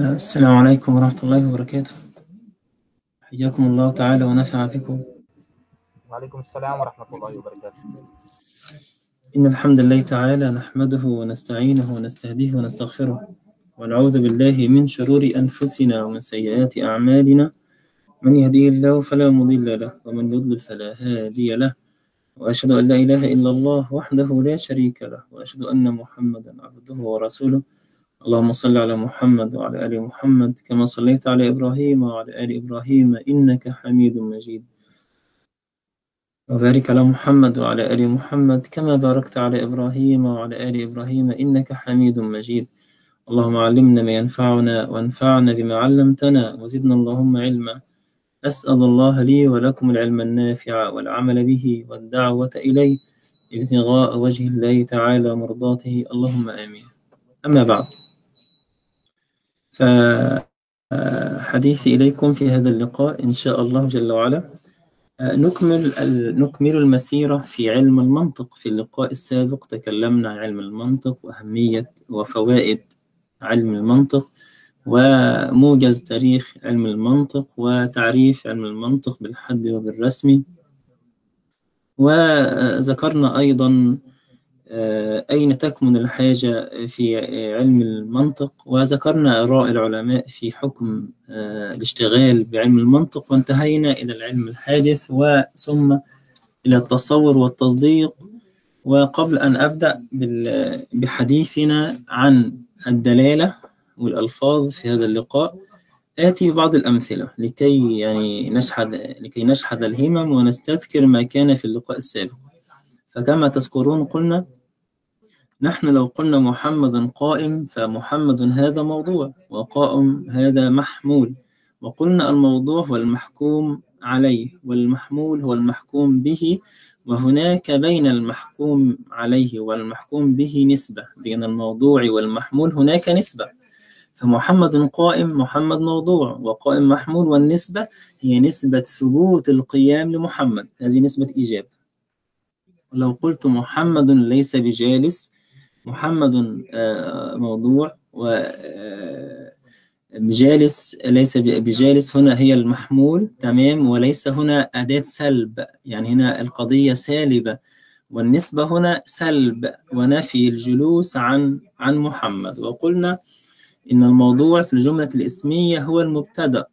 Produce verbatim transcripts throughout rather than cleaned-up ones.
السلام عليكم ورحمة الله وبركاته. حياكم الله تعالى ونفع بكم. وعليكم السلام ورحمة الله وبركاته. إن الحمد لله تعالى نحمده ونستعينه ونستهديه ونستغفره ونعوذ بالله من شرور أنفسنا ومن سيئات أعمالنا، من يهديه الله فلا مضل له ومن يضلل فلا هادي له، وأشهد أن لا إله إلا الله وحده لا شريك له، وأشهد أن محمدا عبده ورسوله. اللهم صل على محمد وعلى آل محمد كما صليت على إبراهيم وعلى آل إبراهيم إنك حميد مجيد، وبارك على محمد وعلى آل محمد كما باركت على إبراهيم وعلى آل إبراهيم إنك حميد مجيد. اللهم علمنا ما ينفعنا وانفعنا بما علمتنا وزدنا اللهم علما. أسأل الله لي ولكم العلم النافع والعمل به والدعوة إليه ابتغاء وجه الله تعالى مرضاته، اللهم آمين. أما بعد، فحديثي إليكم في هذا اللقاء إن شاء الله جل وعلا نكمل نكمل المسيرة في علم المنطق. في اللقاء السابق تكلمنا عن علم المنطق وأهمية وفوائد علم المنطق وموجز تاريخ علم المنطق وتعريف علم المنطق بالحد وبالرسمي، وذكرنا أيضا أين تكمن الحاجة في علم المنطق، وذكرنا آراء العلماء في حكم الاشتغال بعلم المنطق، وانتهينا إلى العلم الحادث وثم إلى التصور والتصديق. وقبل أن أبدأ بحديثنا عن الدلالة والألفاظ في هذا اللقاء آتي بعض الأمثلة لكي يعني نشحذ لكي نشحذ الهمم ونستذكر ما كان في اللقاء السابق. فكما تذكرون قلنا نحن لو قلنا محمد قائم فمحمد هذا موضوع وقائم هذا محمول، وقلنا الموضوع هو المحكوم عليه والمحمول هو المحكوم به، وهناك بين المحكوم عليه والمحكوم به نسبة، بين الموضوع والمحمول هناك نسبة. فمحمد قائم محمد موضوع وقائم محمول، والنسبة هي نسبة ثبوت القيام لمحمد، هذه نسبة إيجاب. لو قلت محمد ليس بجالس، محمد موضوع وجالس ليس بجالس، هنا هي المحمول، تمام، وليس هنا أداة سلب، يعني هنا القضية سالبة، والنسبة هنا سلب ونفي الجلوس عن عن محمد. وقلنا إن الموضوع في الجملة الإسمية هو المبتدأ،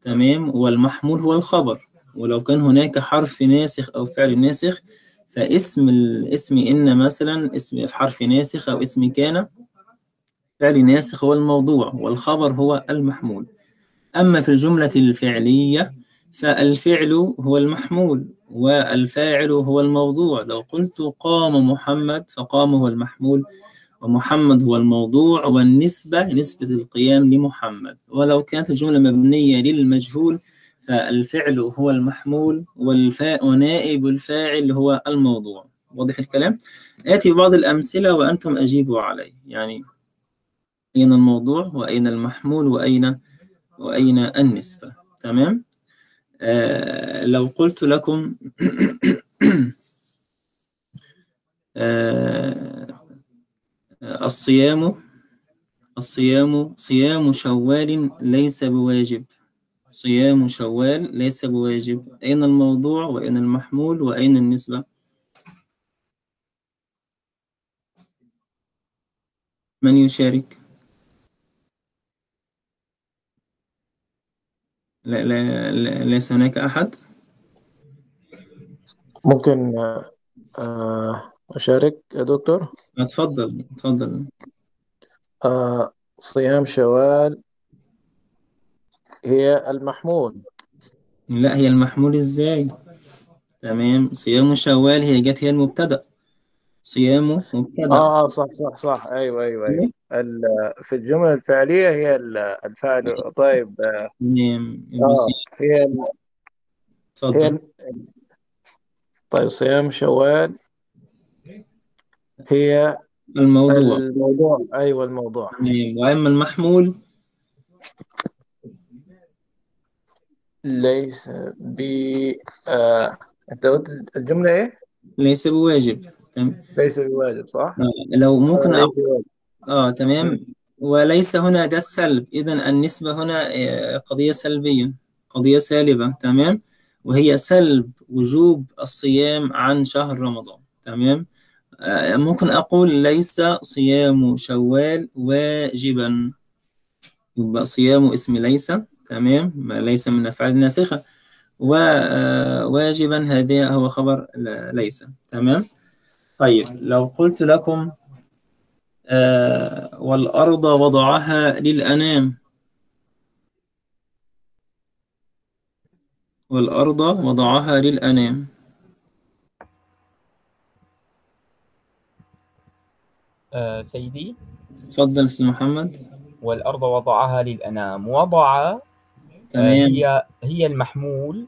تمام، والمحمول هو الخبر، ولو كان هناك حرف ناسخ أو فعل ناسخ فاسم الاسم إن مثلا اسم في حرف ناسخ أو اسم كان فعل ناسخ هو الموضوع والخبر هو المحمول. أما في الجملة الفعلية فالفعل هو المحمول والفاعل هو الموضوع. لو قلت قام محمد فقام هو المحمول ومحمد هو الموضوع والنسبة نسبة القيام لمحمد. ولو كانت الجملة مبنية للمجهول فالفعل هو المحمول والفاء ونائب الفاعل هو الموضوع. واضح الكلام؟ آتي بعض الأمثلة وأنتم أجيبوا علي، يعني أين الموضوع وأين المحمول وأين وأين النسبة، تمام؟ آه لو قلت لكم آه الصيام الصيام صيام شوال ليس بواجب، صيام شوال ليس بواجب، أين الموضوع وأين المحمول وأين النسبة؟ من يشارك؟ لا لا, لا ليس هناك أحد؟ ممكن أشارك يا دكتور؟ اتفضل اتفضل. آه، صيام شوال هي المحمول. لا، هي المحمول إزاي؟ تمام، صيام شوال هي جت هي المبتدأ، صيام مبتدأ. آه صح صح صح أيوه أيوه أيوه في الجملة الفعلية هي الفعل. طيب آه هي اتفضل. طيب صيام شوال هي الموضوع الموضوع أيوه الموضوع. وأما المحمول ليس ب آه... أنت قلت الجملة إيه؟ ليس بواجب، تمام؟ ليس بواجب صح؟ لو ممكن أقول اه تمام. وليس هنا ذات سلب، إذا النسبة هنا آه، قضية سلبية، قضية سالبة. تمام، وهي سلب وجوب الصيام عن شهر رمضان. تمام، آه، ممكن أقول ليس صيام شوال واجبا، يبقى صيام اسم ليس. تمام، ما ليس من الأفعال الناسخة، وواجبا هذا هو خبر ل- ليس. تمام. طيب، لو قلت لكم آه والأرض وضعها للأنام، والأرض وضعها للأنام، آه سيدي، اتفضل أستاذ محمد. والأرض وضعها للأنام. وضع تمام، هي هي المحمول،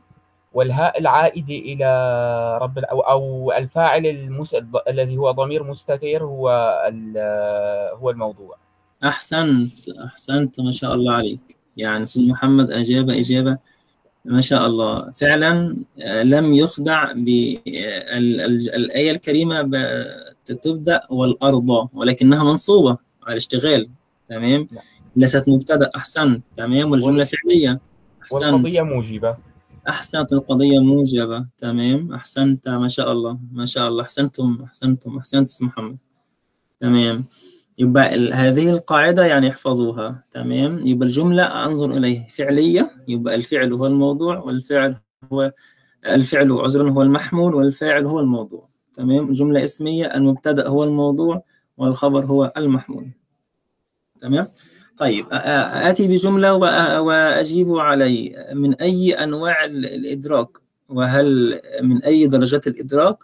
والهاء العائد إلى رب الأو أو الفاعل المس... الذي هو ضمير مستتر، هو ال... هو الموضوع. أحسنت أحسنت، ما شاء الله عليك. يعني أستاذ محمد أجاب إجابة ما شاء الله فعلا. آه، لم يخدع بالآية الكريمة، ب- تبدأ والأرض ولكنها منصوبة على الاشتغال. تمام، نعم. ليست مبتدأ. أحسنت، تمام. والجملة وال... فعلية. أحسنت والقضية موجبة. أحسنت، القضية موجبة. تمام، أحسنت ما شاء الله ما شاء الله، أحسنتم أحسنتم أحسنت أستاذ محمد. تمام، يبقى ال- هذه القاعدة يعني احفظوها. تمام، يبقى الجملة أنظر إليه فعلية، يبقى الفعل هو الموضوع، والفعل هو الفعل عذرا هو المحمول، والفاعل هو الموضوع. تمام، جملة اسمية المبتدأ هو الموضوع والخبر هو المحمول. تمام. طيب، أ- أ- آتي بجملة وأ- وأجيب علي. من أي أنواع ال- الإدراك؟ وهل من أي درجات الإدراك؟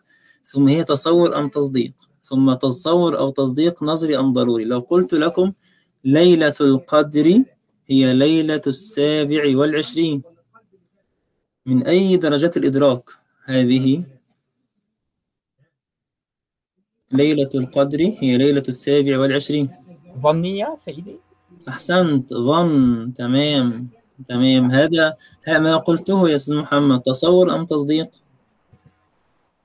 ثم هي تصور أم تصديق؟ ثم تصور أو تصديق نظري أم ضروري؟ لو قلت لكم ليلة القدر هي ليلة السابع والعشرين، من أي درجات الإدراك هذه؟ ليلة القدر هي ليلة السابع والعشرين. ظنية سيدي. أحسنت، ظن. تمام تمام هذا ها ما قلته يا أستاذ محمد، تصور أم تصديق؟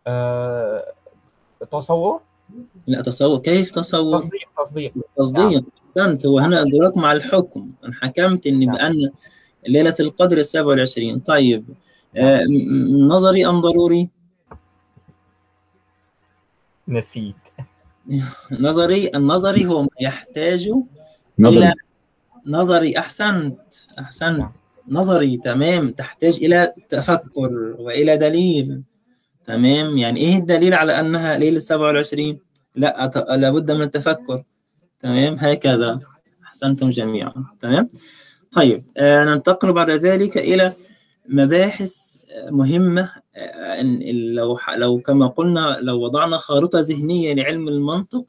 أه... تصور لا، تصور. كيف تصور؟ تصديق تصديق نعم تصديق. أحسنت، هو هنا إدراك مع الحكم. أنا حكمت إن نعم بأن ليلة القدر السابع والعشرين. طيب، نعم آه، م- م- نظري أم ضروري؟ نسيت. نظري. النظري هو ما يحتاج إلى نظري. نظري. أحسنت أحسنت، نعم نظري. تمام، تحتاج إلى تفكر وإلى دليل. تمام، يعني إيه الدليل على أنها ليلة سبعة وعشرين؟ لا، أت- لابد من التفكر. تمام، هكذا. أحسنتم جميعا. تمام. طيب، آه ننتقل بعد ذلك إلى مباحث آه، مهمة. آه، إن- إن لو ح- لو كما قلنا، لو وضعنا خارطة ذهنية لعلم المنطق،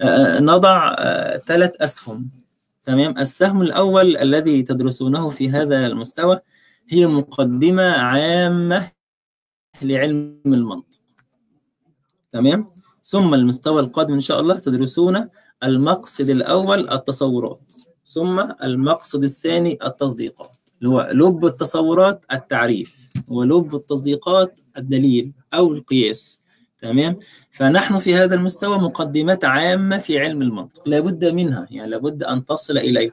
آه، نضع ثلاث أسهم. تمام، السهم الأول الذي تدرسونه في هذا المستوى هي مقدمة عامة لعلم المنطق. تمام، ثم المستوى القادم إن شاء الله تدرسون المقصد الأول التصورات، ثم المقصد الثاني التصديقات، اللي هو لب التصورات التعريف، ولب التصديقات الدليل أو القياس. تمام، فنحن في هذا المستوى مقدمات عامة في علم المنطق، لابد منها، يعني لابد أن تصل إليها.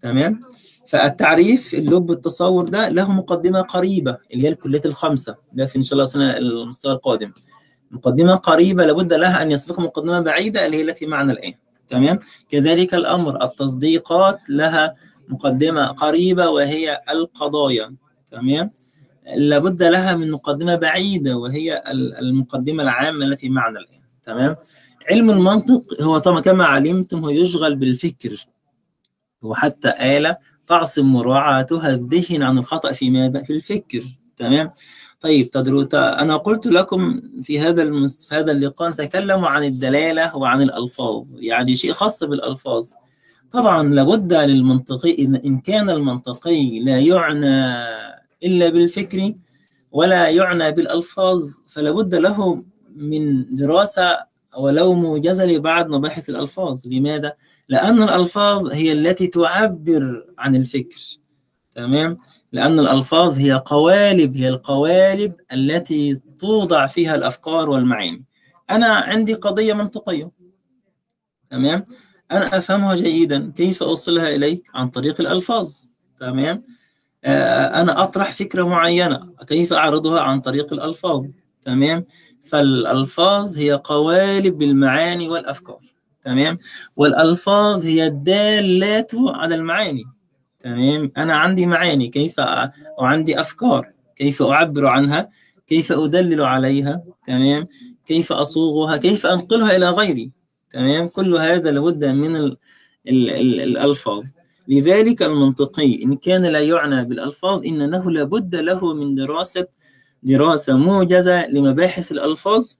تمام، فالتعريف اللب التصور ده له مقدمة قريبة اللي هي الكليات الخمسة، ده في إن شاء الله السنة المستوى القادم. مقدمة قريبة لابد لها أن يسبق مقدمة بعيدة اللي هي التي معنا الآن. تمام، كذلك الأمر التصديقات لها مقدمة قريبة وهي القضايا. تمام، لابد لها من مقدمة بعيدة وهي ال- المقدمة العامة التي معنا الآن. تمام، علم المنطق هو طبعا كما علمتم هو يشغل بالفكر، وحتى آلة تعصم مراعاتها الذهن عن الخطأ في ماذا؟ في الفكر. تمام. طيب، تدرو أنا قلت لكم في هذا المس... في هذا اللقاء نتكلم عن الدلالة وعن الألفاظ، يعني شيء خاص بالألفاظ. طبعا لابد للمنطقي، إن إن كان المنطقي لا يعنى إلا بالفكر ولا يعنى بالألفاظ، فلابد له من دراسة ولو موجزة لبعض مباحث الألفاظ. لماذا؟ لأن الألفاظ هي التي تعبر عن الفكر. تمام، لأن الألفاظ هي قوالب، هي القوالب التي توضع فيها الأفكار والمعاني. أنا عندي قضية منطقية. تمام، أنا أفهمها جيدا، كيف أوصلها إليك؟ عن طريق الألفاظ، تمام؟ أنا أطرح فكرة معينة، كيف أعرضها؟ عن طريق الألفاظ، تمام؟ فالألفاظ هي قوالب المعاني والأفكار، تمام؟ والألفاظ هي الدالات على المعاني، تمام؟ أنا عندي معاني، كيف أ... وعندي أفكار، كيف أعبر عنها؟ كيف أدلل عليها؟ تمام؟ كيف أصوغها؟ كيف أنقلها إلى غيري؟ تمام؟ كل هذا لابد من ال... ال... ال... الألفاظ. لذلك المنطقي إن كان لا يعنى بالألفاظ إنه لابد له من دراسة دراسة موجزة لمباحث الألفاظ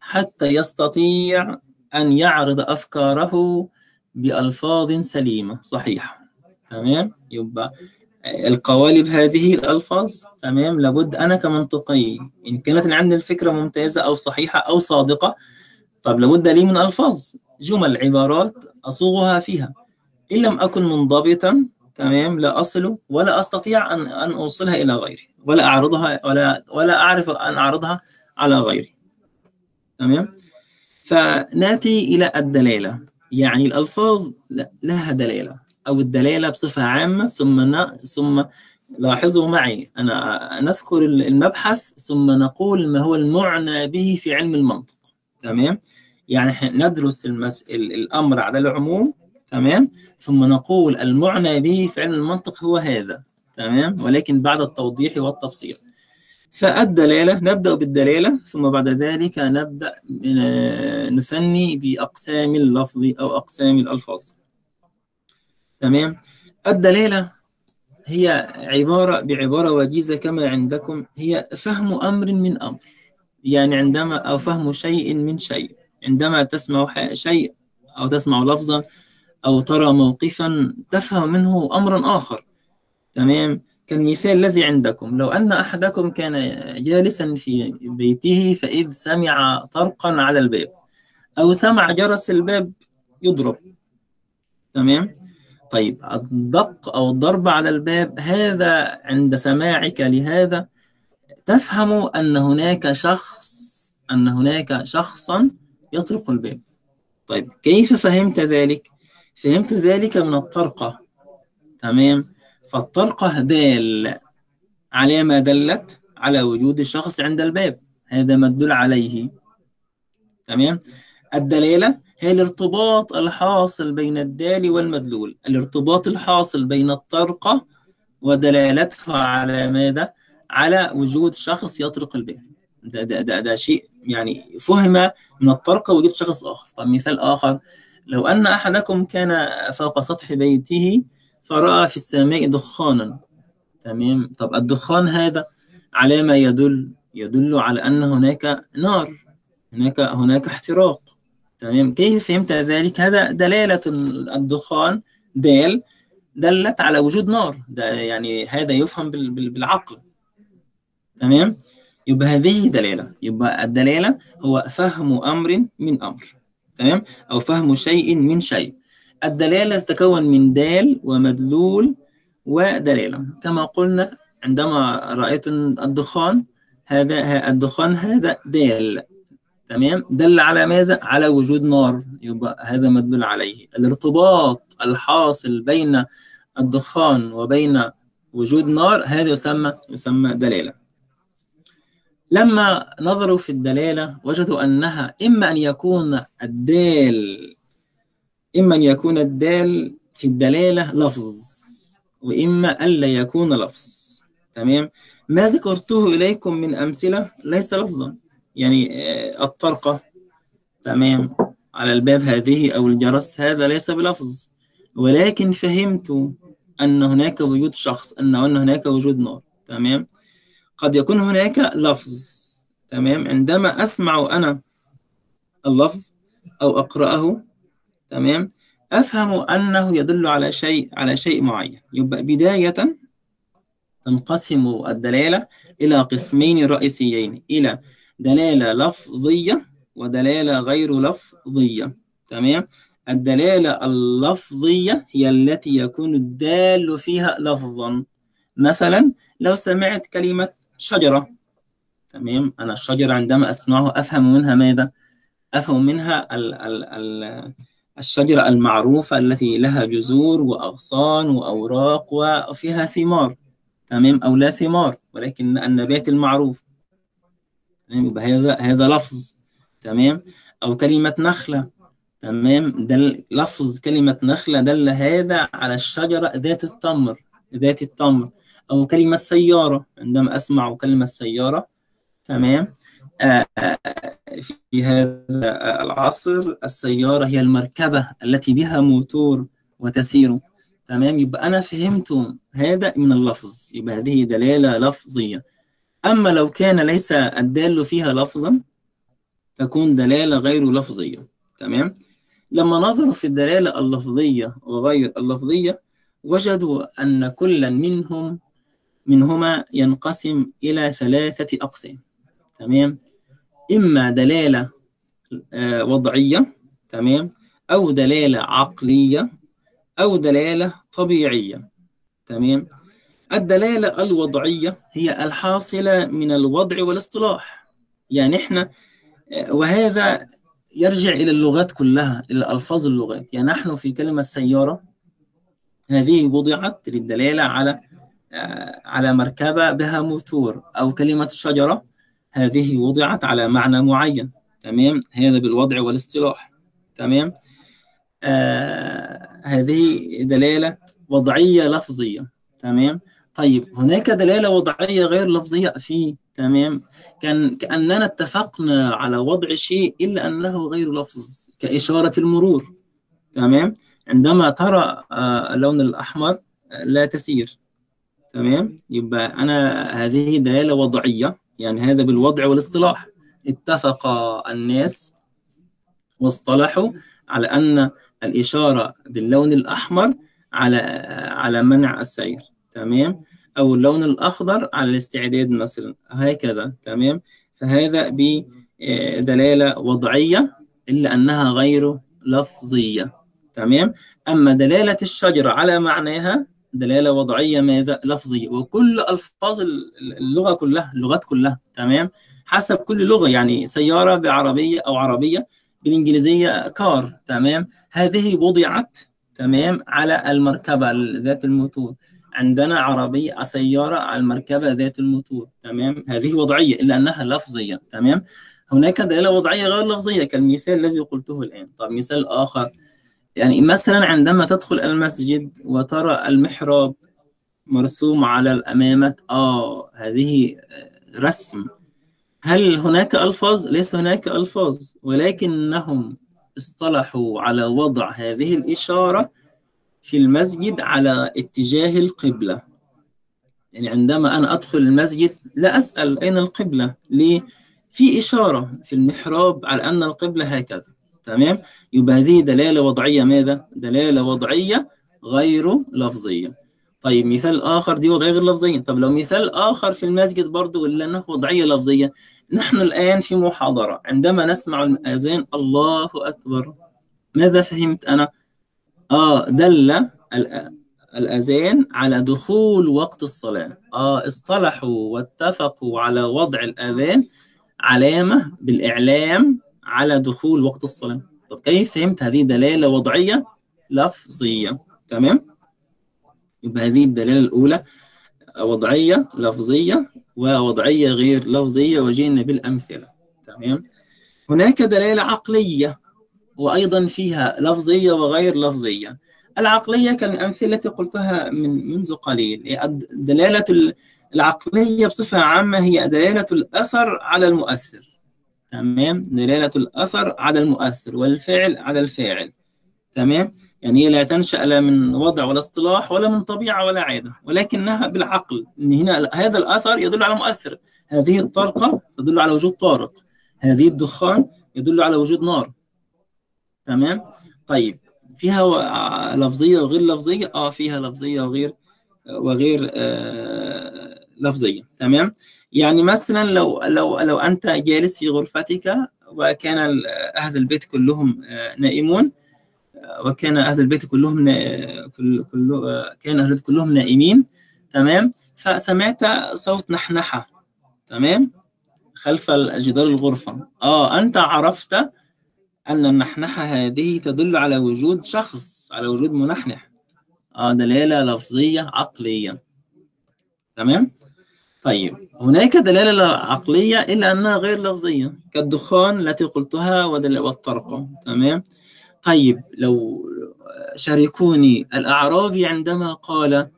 حتى يستطيع أن يعرض أفكاره بألفاظ سليمة صحيحة، تمام؟ يبقى القوالب هذه الألفاظ، تمام؟ لابد أنا كمنطقي إن كانت عندي الفكرة ممتازة أو صحيحة أو صادقة، طب لابد لي من ألفاظ، جمل، عبارات أصوغها فيها. إن لم أكن منضبطا، تمام، لا أصل ولا أستطيع أن أن أوصلها إلى غيري، ولا أعرضها ولا ولا أعرف أن أعرضها على غيري، تمام؟ فنأتي إلى الدلالة، يعني الألفاظ لها دلالة أو الدلالة بصفة عامة، ثم ثم لاحظوا معي أنا نذكر المبحث ثم نقول ما هو المعنى به في علم المنطق، تمام؟ يعني ندرس الأمر على العموم، تمام؟ ثم نقول المعنى به في علم المنطق هو هذا، تمام؟ ولكن بعد التوضيح والتفصيل. فالدلالة نبدأ بالدلالة، ثم بعد ذلك نبدأ نثني بأقسام اللفظ أو أقسام الألفاظ، تمام؟ الدلالة هي عبارة بعبارة وجيزة كما عندكم، هي فهم أمر من أمر، يعني عندما أو فهم شيء من شيء، عندما تسمع شيء أو تسمع لفظا أو ترى موقفا تفهم منه أمرا آخر، تمام؟ كالمثال الذي عندكم، لو أن أحدكم كان جالسا في بيته فإذ سمع طرقا على الباب أو سمع جرس الباب يضرب، تمام؟ طيب الدق أو الضرب على الباب هذا عند سماعك لهذا تفهم أن هناك شخص أن هناك شخصا يطرق الباب. طيب كيف فهمت ذلك؟ فهمت ذلك من الطرقة، تمام؟ فالطرقة دال على ما دلت على وجود الشخص عند الباب، هذا ما تدل عليه، تمام؟ الدلالة هي الارتباط الحاصل بين الدال والمدلول، الارتباط الحاصل بين الطرقة ودلالتها على ماذا؟ على وجود شخص يطرق الباب، ده ده ده, ده شيء يعني فهم من الطرقة وجود شخص آخر. طب مثال آخر، لو أن أحدكم كان فوق سطح بيته فرأى في السماء دخانا، تمام؟ طب الدخان هذا على ما يدل يدل على أن هناك نار، هناك هناك احتراق، تمام؟ كيف فهمت ذلك؟ هذا دلالة الدخان دال دلت على وجود نار، ده يعني هذا يفهم بالعقل، تمام؟ يبقى هذه دلالة، يبقى الدلالة هو فهم أمر من أمر، تمام؟ أو فهم شيء من شيء. الدلالة تتكون من دال ومدلول ودلالة، كما قلنا عندما رأيت الدخان، هذا الدخان هذا دال، تمام؟ دل على ماذا؟ على وجود نار، يبقى هذا مدلول عليه. الارتباط الحاصل بين الدخان وبين وجود نار هذا يسمى يسمى دلالة. لما نظروا في الدلالة وجدوا أنها إما أن يكون الدال إما أن يكون الدال في الدلالة لفظ، وإما ألا يكون لفظ، تمام؟ ما ذكرته إليكم من أمثلة ليس لفظا، يعني الطرقة، تمام، على الباب هذه أو الجرس هذا ليس بلفظ، ولكن فهمت أن هناك وجود شخص، أن أن هناك وجود نار، تمام؟ قد يكون هناك لفظ، تمام؟ عندما أسمع أنا اللفظ أو أقرأه، تمام، أفهم أنه يدل على شيء على شيء معين. يبقى بداية تنقسم الدلالة إلى قسمين رئيسيين، إلى دلالة لفظية ودلالة غير لفظية، تمام؟ الدلالة اللفظية هي التي يكون الدال فيها لفظا، مثلا لو سمعت كلمة شجرة، تمام؟ أنا الشجرة عندما أسمعها أفهم منها ماذا؟ أفهم منها ال ال ال الشجرة المعروفة التي لها جذور وأغصان وأوراق وفيها ثمار، تمام، أو لا ثمار، ولكن النبات المعروف، تمام، هذا هذا لفظ، تمام. أو كلمة نخلة، تمام، دل لفظ كلمة نخلة دل هذا على الشجرة ذات التمر، ذات التمر. أو كلمة سيارة، عندما أسمع كلمة سيارة، تمام، آه في هذا العصر السيارة هي المركبة التي بها موتور وتسير، تمام. يبقى أنا فهمت هذا من اللفظ، يبقى هذه دلالة لفظية. أما لو كان ليس الدال فيها لفظا تكون دلالة غير لفظية، تمام. لما نظروا في الدلالة اللفظية وغير اللفظية وجدوا أن كل منهم منهما ينقسم إلى ثلاثة أقسام، تمام. إما دلالة آه وضعية، تمام، أو دلالة عقلية، أو دلالة طبيعية، تمام. الدلالة الوضعية هي الحاصلة من الوضع والاصطلاح، يعني إحنا آه وهذا يرجع إلى اللغات كلها، إلى ألفاظ اللغات. يعني نحن في كلمة سيارة هذه وضعت للدلالة على آه على مركبة بها موتور، أو كلمة شجرة هذه وضعت على معنى معين، تمام، هذا بالوضع والاصطلاح، تمام. آه هذه دلالة وضعية لفظية، تمام. طيب هناك دلالة وضعية غير لفظية فيه، تمام، كان كأننا اتفقنا على وضع شيء إلا أنه غير لفظ، كإشارة المرور، تمام. عندما ترى آه اللون الأحمر لا تسير، تمام، يبقى أنا هذه دلالة وضعية، يعني هذا بالوضع والاصطلاح، اتفق الناس واصطلحوا على أن الإشارة باللون الأحمر على على منع السير، تمام، أو اللون الأخضر على الاستعداد مثلا، هكذا، تمام. فهذا بدلالة وضعية إلا أنها غير لفظية، تمام. أما دلالة الشجرة على معناها دلالة وضعية ماذا؟ لفظية. وكل ألفاظ اللغة كلها، اللغات كلها، تمام، حسب كل لغة، يعني سيارة بعربية أو عربية بالإنجليزية كار، تمام، هذه وضعت، تمام، على المركبة ذات الموتور. عندنا عربية سيارة على المركبة ذات الموتور، تمام، هذه وضعية إلا أنها لفظية، تمام. هناك دلالة وضعية غير لفظية كالمثال الذي قلته الآن. طب مثال آخر، يعني مثلا عندما تدخل المسجد وترى المحراب مرسوم على أمامك، آه هذه رسم. هل هناك ألفاظ؟ ليس هناك ألفاظ، ولكنهم اصطلحوا على وضع هذه الإشارة في المسجد على اتجاه القبلة. يعني عندما أنا أدخل المسجد لا أسأل أين القبلة، ليه؟ في إشارة في المحراب على أن القبلة هكذا، تمام. يبقى هذه دلالة وضعية ماذا؟ دلالة وضعية غير لفظية. طيب مثال آخر، دي وضعية غير لفظية. طب لو مثال آخر في المسجد برضو إلا أنه وضعية لفظية، نحن الآن في محاضرة، عندما نسمع الأذان الله أكبر، ماذا فهمت أنا؟ آه دل الأذان على دخول وقت الصلاة، آه اصطلحوا واتفقوا على وضع الأذان علامة بالإعلام على دخول وقت الصلاة. طب كيف فهمت؟ هذه دلالة وضعية لفظية، تمام؟ يبقى هذه الدلالة الأولى وضعية لفظية ووضعية غير لفظية، وجينا بالأمثلة، تمام؟ هناك دلالة عقلية وأيضا فيها لفظية وغير لفظية. العقلية كالأمثلة التي قلتها من منذ قليل. الدلالة العقلية بصفة عامة هي دلالة الأثر على المؤثر، تمام، دلالة الأثر على المؤثر والفعل على الفاعل، تمام. يعني هي لا تنشأ لا من وضع ولا اصطلاح ولا من طبيعة ولا عادة، ولكنها بالعقل، إن هنا هذا الأثر يدل على مؤثر، هذه الطرقة تدل على وجود طارق، هذه الدخان يدل على وجود نار، تمام. طيب فيها لفظية وغير لفظية؟ آه فيها لفظية وغير وغير آه لفظية، تمام. يعني مثلا لو لو لو أنت جالس في غرفتك وكان أهل البيت كلهم نائمون، وكان أهل البيت كلهم نا... كل... كل... كان أهل البيت كلهم نائمين، تمام، فسمعت صوت نحنحة، تمام، خلف جدار الغرفة، آه أنت عرفت أن النحنحة هذه تدل على وجود شخص، على وجود منحنح. آه دلالة لفظية عقلية. تمام؟ طيب هناك دلالة عقلية إلا أنها غير لفظية كالدخان التي قلتها والطرقة. تمام؟ طيب لو شاركوني الأعرابي عندما قال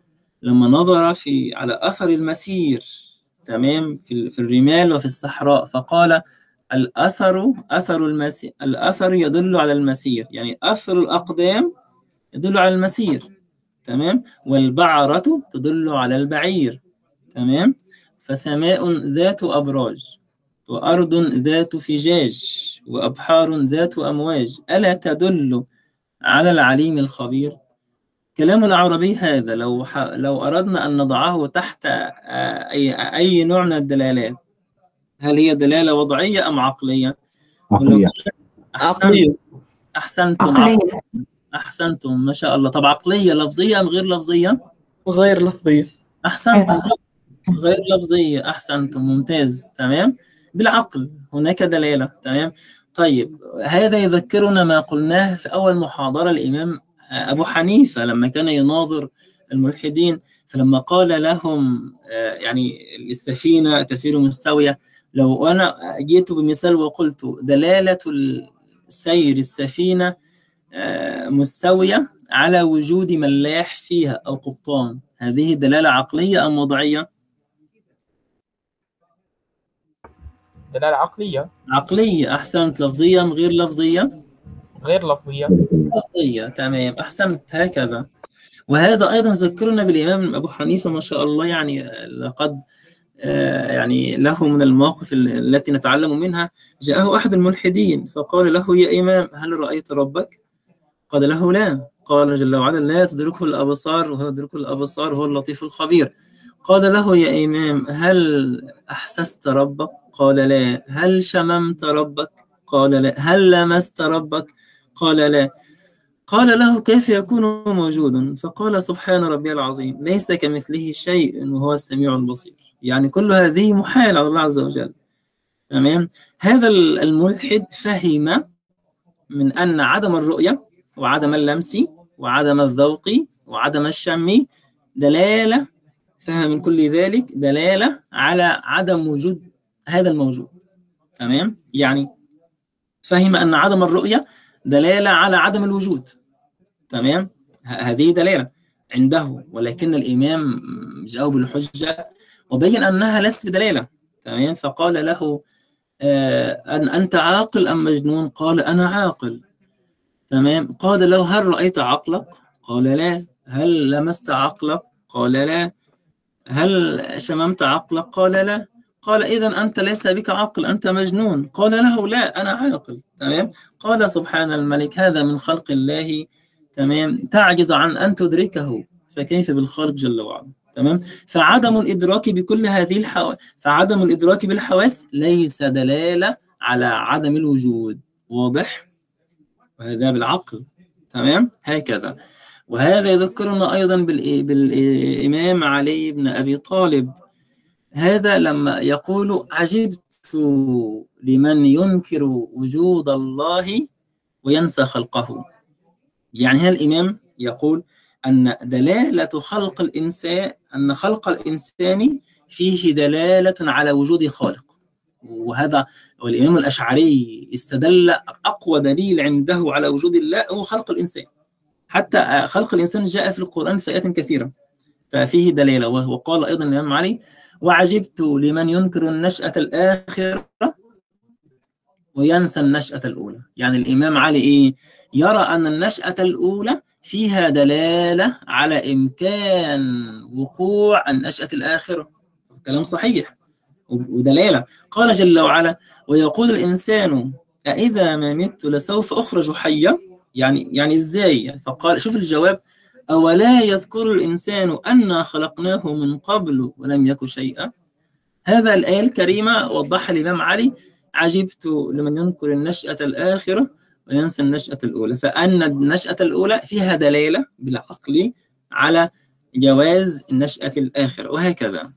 لما نظر في على أثر المسير، تمام، في في الرمال وفي الصحراء، فقال الأثر أثر المسير، الأثر يدل على المسير، يعني أثر الأقدام يدل على المسير. تمام؟ والبعرة تدل على البعير. تمام؟ فسماء ذات أبراج وأرض ذات فجاج وأبحار ذات أمواج، ألا تدل على العليم الخبير؟ كلام العربي هذا لو ح... لو أردنا أن نضعه تحت أي أي نوع من الدلالات، هل هي دلالة وضعية أم عقلية؟ عقلية. أحسنتم. أحسنتم. عقلية. أحسنتم ما شاء الله. طب عقلية لفظية أم غير لفظية؟ غير لفظية. أحسنتم. غير لفظية. أحسنتم، ممتاز. تمام، بالعقل هناك دلالة. تمام. طيب هذا يذكرنا ما قلناه في أول محاضرة الإمام أبو حنيفة لما كان يناظر الملحدين، فلما قال لهم يعني السفينة تسير مستوية، لو أنا جئت بمثال وقلت دلالة السير السفينة مستوية على وجود ملاح فيها أو قبطان، هذه دلالة عقلية أم وضعية؟ دلالة عقلية. عقلية. أحسنت. لفظية أم غير لفظية؟ غير لفظية. لفظية. تمام، أحسنت. هكذا. وهذا أيضا ذكرنا بالإمام أبو حنيفة ما شاء الله، يعني لقد آه يعني له من المواقف التي نتعلم منها. جاءه أحد الملحدين فقال له يا إمام هل رأيت ربك؟ قال له لا. قال جل وعلا لا تدركه الأبصار وهو يدركه الأبصار وهو اللطيف الخبير. قال له يا إمام هل أحسست ربك؟ قال لا. هل شممت ربك؟ قال لا. هل لمست ربك؟ قال لا. قال له كيف يكون موجودا؟ فقال سبحان ربي العظيم ليس كمثله شيء وهو السميع البصير. يعني كل هذه محال على الله عز وجل. تمام. هذا الملحد فهم من أن عدم الرؤية وعدم اللمس وعدم الذوق وعدم الشم دلالة، فهم من كل ذلك دلالة على عدم وجود هذا الموجود. تمام. يعني فهم أن عدم الرؤية دلالة على عدم الوجود. تمام. هذه دلالة عنده، ولكن الإمام جاءه بالحجة وبين أنها ليست بدلالة. تمام. فقال له آه أن أنت عاقل أم مجنون؟ قال أنا عاقل. تمام. قال له هل رأيت عقلك؟ قال لا. هل لمست عقلك؟ قال لا. هل شممت عقلك؟ قال لا. قال إذا أنت ليس بك عقل، أنت مجنون. قال له لا أنا عاقل. تمام. قال سبحان الملك هذا من خلق الله، تمام، تعجز عن أن تدركه فكيف بالخالق جل وعلا. تمام. فعدم الإدراك بكل هذه الحواس، فعدم الإدراك بالحواس ليس دلالة على عدم الوجود. واضح؟ وهذا بالعقل. تمام، هكذا. وهذا يذكرنا أيضا بالإمام علي بن أبي طالب، هذا لما يقول عجبت لمن ينكر وجود الله وينسى خلقه. يعني هذا الإمام يقول أن دلالة خلق الإنسان، أن خلق الإنسان فيه دلالة على وجود خالق. وهذا والإمام الأشعري استدل أقوى دليل عنده على وجود الله هو خلق الإنسان، حتى خلق الإنسان جاء في القرآن في آيات كثيرة، ففيه دلالة. وقال أيضا الإمام علي وعجبت لمن ينكر النشأة الآخرة وينسى النشأة الأولى. يعني الإمام علي إيه؟ يرى أن النشأة الأولى فيها دلالة على إمكان وقوع النشأة الآخرة. كلام صحيح ودلالة. قال جل وعلا ويقول الإنسان أإذا ما مت لسوف أخرج حيا. يعني يعني إزاي؟ فقال شوف الجواب أولا يذكر الإنسان أنا خلقناه من قبل ولم يك شيئا. هذا الآية الكريمة وضحها الإمام علي عجبت لمن ينكر النشأة الآخرة وينسى النشأة الأولى، فأن النشأة الأولى فيها دلالة بالعقل على جواز النشأة الآخرة وهكذا.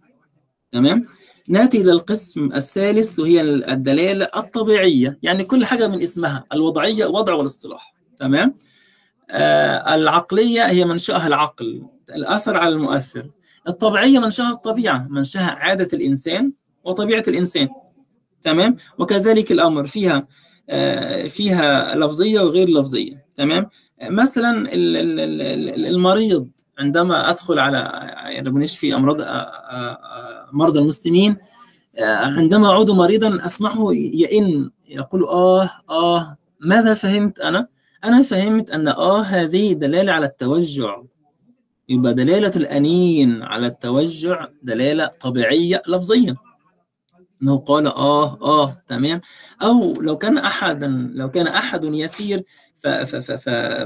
تمام؟ نأتي إلى القسم الثالث وهي الدلالة الطبيعية، يعني كل حاجة من اسمها، الوضعية وضع والاصطلاح، تمام؟ آه العقلية هي منشأها العقل، الأثر على المؤثر. الطبيعية منشأها الطبيعة، منشأها عادة الإنسان وطبيعة الإنسان، تمام؟ وكذلك الأمر فيها آه فيها لفظية وغير لفظية، تمام؟ مثلا المريض عندما أدخل على يعني بنشفي أمراض مرضى المسلمين، عندما أعود مريضا أسمعه يئن، يقول آه آه. ماذا فهمت أنا؟ أنا فهمت أن آه هذه دلالة على التوجع، يبقى دلالة الأنين على التوجع دلالة طبيعية لفظية، أنه قال آه آه، تمام؟ أو لو كان أحدا لو كان أحد يسير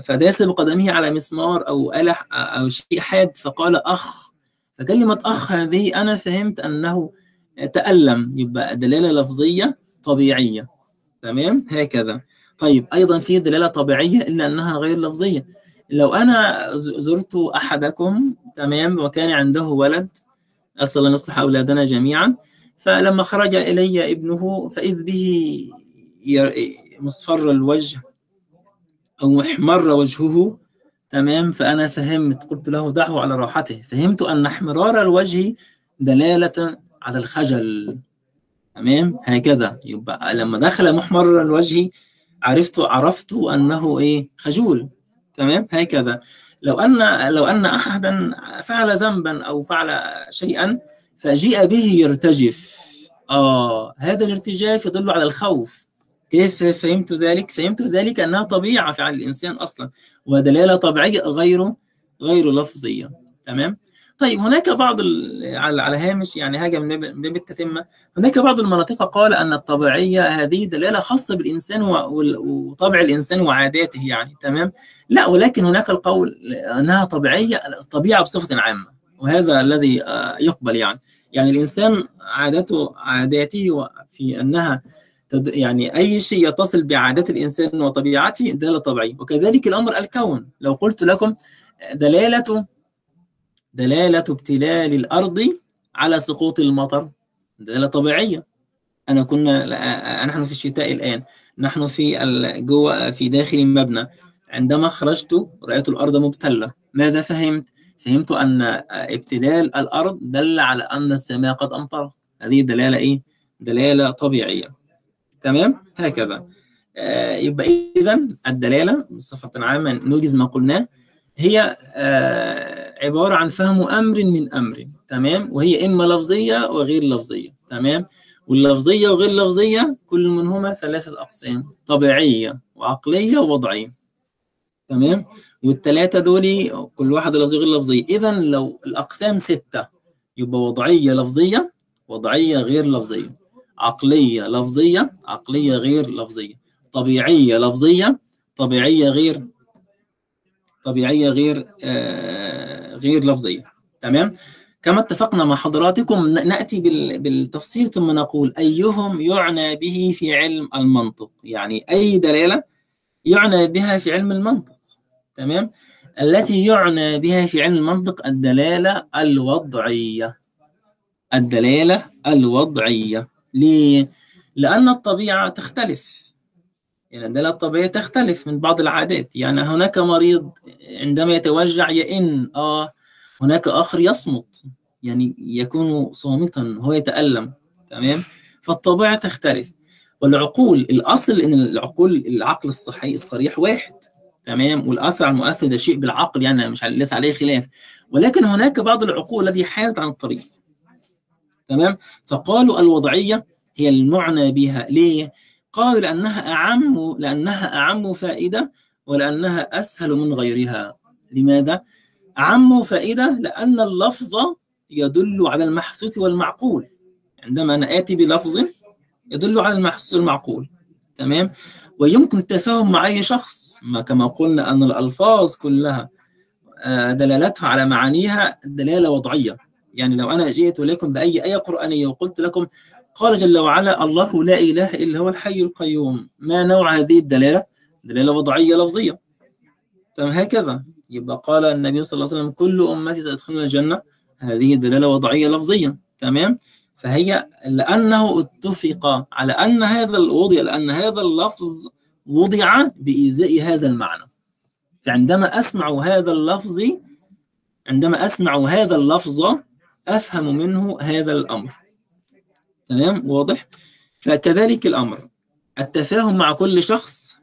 فداس بقدمه على مسمار أو ألح أو شيء حاد فقال أخ، فكلمة أخ هذه أنا فهمت أنه تألم، يبقى دلالة لفظية طبيعية، تمام؟ هكذا. طيب أيضا في دلالة طبيعية إلا أنها غير لفظية. لو أنا زرت أحدكم، تمام، وكان عنده ولد، أسأل الله أن يصلح أولادنا جميعا، فلما خرج إلي ابنه فإذ به مصفر الوجه أو احمر وجهه، تمام، فأنا فهمت، قلت له دعه على راحته، فهمت أن احمرار الوجه دلالة على الخجل، تمام، هكذا. يبقى لما دخل محمر الوجه عرفت عرفت أنه إيه، خجول، تمام، هكذا. لو أن لو أن أحدا فعل ذنبا أو فعل شيئا فجيء به يرتجف، آه، هذا الارتجاف يدل على الخوف. كيف فهمت ذلك؟ فهمت ذلك أنها طبيعة فعل الإنسان أصلا، ودلالة طبيعية غير غير لفظية، تمام؟ طيب هناك بعض على على هامش يعني حاجة من باب التتمة، هناك بعض المناطق قال أن الطبيعية هذه دلالة خاصة بالإنسان وطبع الإنسان وعاداته، يعني تمام؟ لا، ولكن هناك القول أنها طبيعية، الطبيعة بصفة عامة، وهذا الذي يقبل يعني، يعني الإنسان عادته عاداته في أنها يعني أي شيء يتصل بعادات الإنسان وطبيعته دلالة طبيعية، وكذلك الأمر الكون. لو قلت لكم دلالة دلالة ابتلال الأرض على سقوط المطر دلالة طبيعية، أنا كنا نحن في الشتاء الآن، نحن في جوه في داخل المبنى، عندما خرجت رأيت الأرض مبتلة، ماذا فهمت؟ فهمت أن ابتلال الأرض دل على أن السماء قد أمطرت، هذه دلالة إيه؟ دلالة طبيعية، تمام؟ هكذا. آه يبقى إذا الدلالة بصفة عامة نوجز ما قلناه، هي آه عبارة عن فهم أمر من أمر، تمام؟ وهي إما لفظية وغير لفظية، تمام؟ واللفظية وغير لفظية كل منهما ثلاثة أقسام، طبيعية وعقلية ووضعية، تمام؟ والثلاثة دول كل واحدة لفظية غير لفظية. إذا لو الأقسام ستة، يبقى وضعية لفظية، وضعية غير لفظية، عقلية لفظية، عقلية غير لفظية، طبيعية لفظية، طبيعية غير طبيعية غير آه غير لفظية، تمام؟ كما اتفقنا مع حضراتكم نأتي بالتفصيل ثم نقول أيهم يعنى به في علم المنطق، يعني أي دلالة يعنى بها في علم المنطق، تمام؟ التي يعنى بها في علم المنطق الدلالة الوضعية، الدلالة الوضعية. ليه؟ لأن الطبيعة تختلف، يعني الدلالة الطبيعية تختلف من بعض العادات، يعني هناك مريض عندما يتوجع يئن، آه، هناك آخر يصمت، يعني يكون صامتا هو يتألم، تمام؟ فالطبيعة تختلف. والعقول، الأصل أن العقول العقل الصحي الصريح واحد، تمام؟ والأثر على المؤثر ده شيء بالعقل، يعني مش ليس عليه خلاف، ولكن هناك بعض العقول التي حالت عن الطريق، تمام؟ فقالوا الوضعية هي المعنى بها. ليه؟ قالوا لأنها أعم لأنها أعم فائدة ولأنها أسهل من غيرها. لماذا؟ أعم فائدة لأن اللفظ يدل على المحسوس والمعقول، عندما أنا آتي بلفظ يدل على المحسوس والمعقول، تمام؟ ويمكن التفاهم مع أي شخص، ما كما قلنا أن الألفاظ كلها دلالتها على معانيها دلالة وضعية، يعني لو أنا جئت لكم بأي آية قرآنية وقلت لكم قال جل وعلا الله لا إله إلا هو الحي القيوم، ما نوع هذه الدلالة؟ دلالة وضعية لفظية، تمام؟ هكذا. يبقى قال النبي صلى الله عليه وسلم كل أمتي تدخلون الجنة، هذه دلالة وضعية لفظية، تمام؟ فهي لأنه اتفق على أن هذا الوضع، لأن هذا اللفظ وضع بإزاء هذا المعنى، فعندما أسمع هذا اللفظ عندما أسمع هذا اللفظ أفهم منه هذا الأمر. تمام، واضح؟ فكذلك الأمر التفاهم مع كل شخص،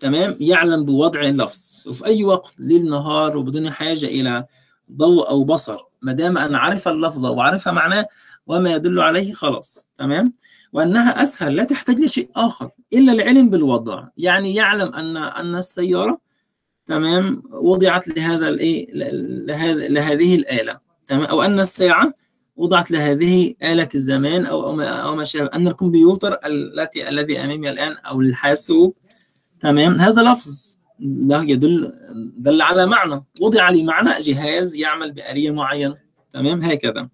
تمام، يعلم بوضع اللفظ، وفي أي وقت ليل نهار وبدون حاجة إلى ضوء أو بصر، ما دام أنا عارف اللفظة وعارف معناه وما يدل عليه خلاص، تمام؟ وأنها أسهل لا تحتاج لشيء آخر إلا العلم بالوضع، يعني يعلم أن أن السيارة، تمام، وضعت لهذا الإيه لهذا لهذه الآلة، تمام، أو أن الساعة وضعت لهذه آلة الزمان أو أو ما شابه، أن الكمبيوتر التي الذي أمامي الآن أو الحاسوب، تمام، هذا لفظ لا يدل دل على معنى، وضع لي معنى جهاز يعمل بآلية معينة، تمام، هكذا.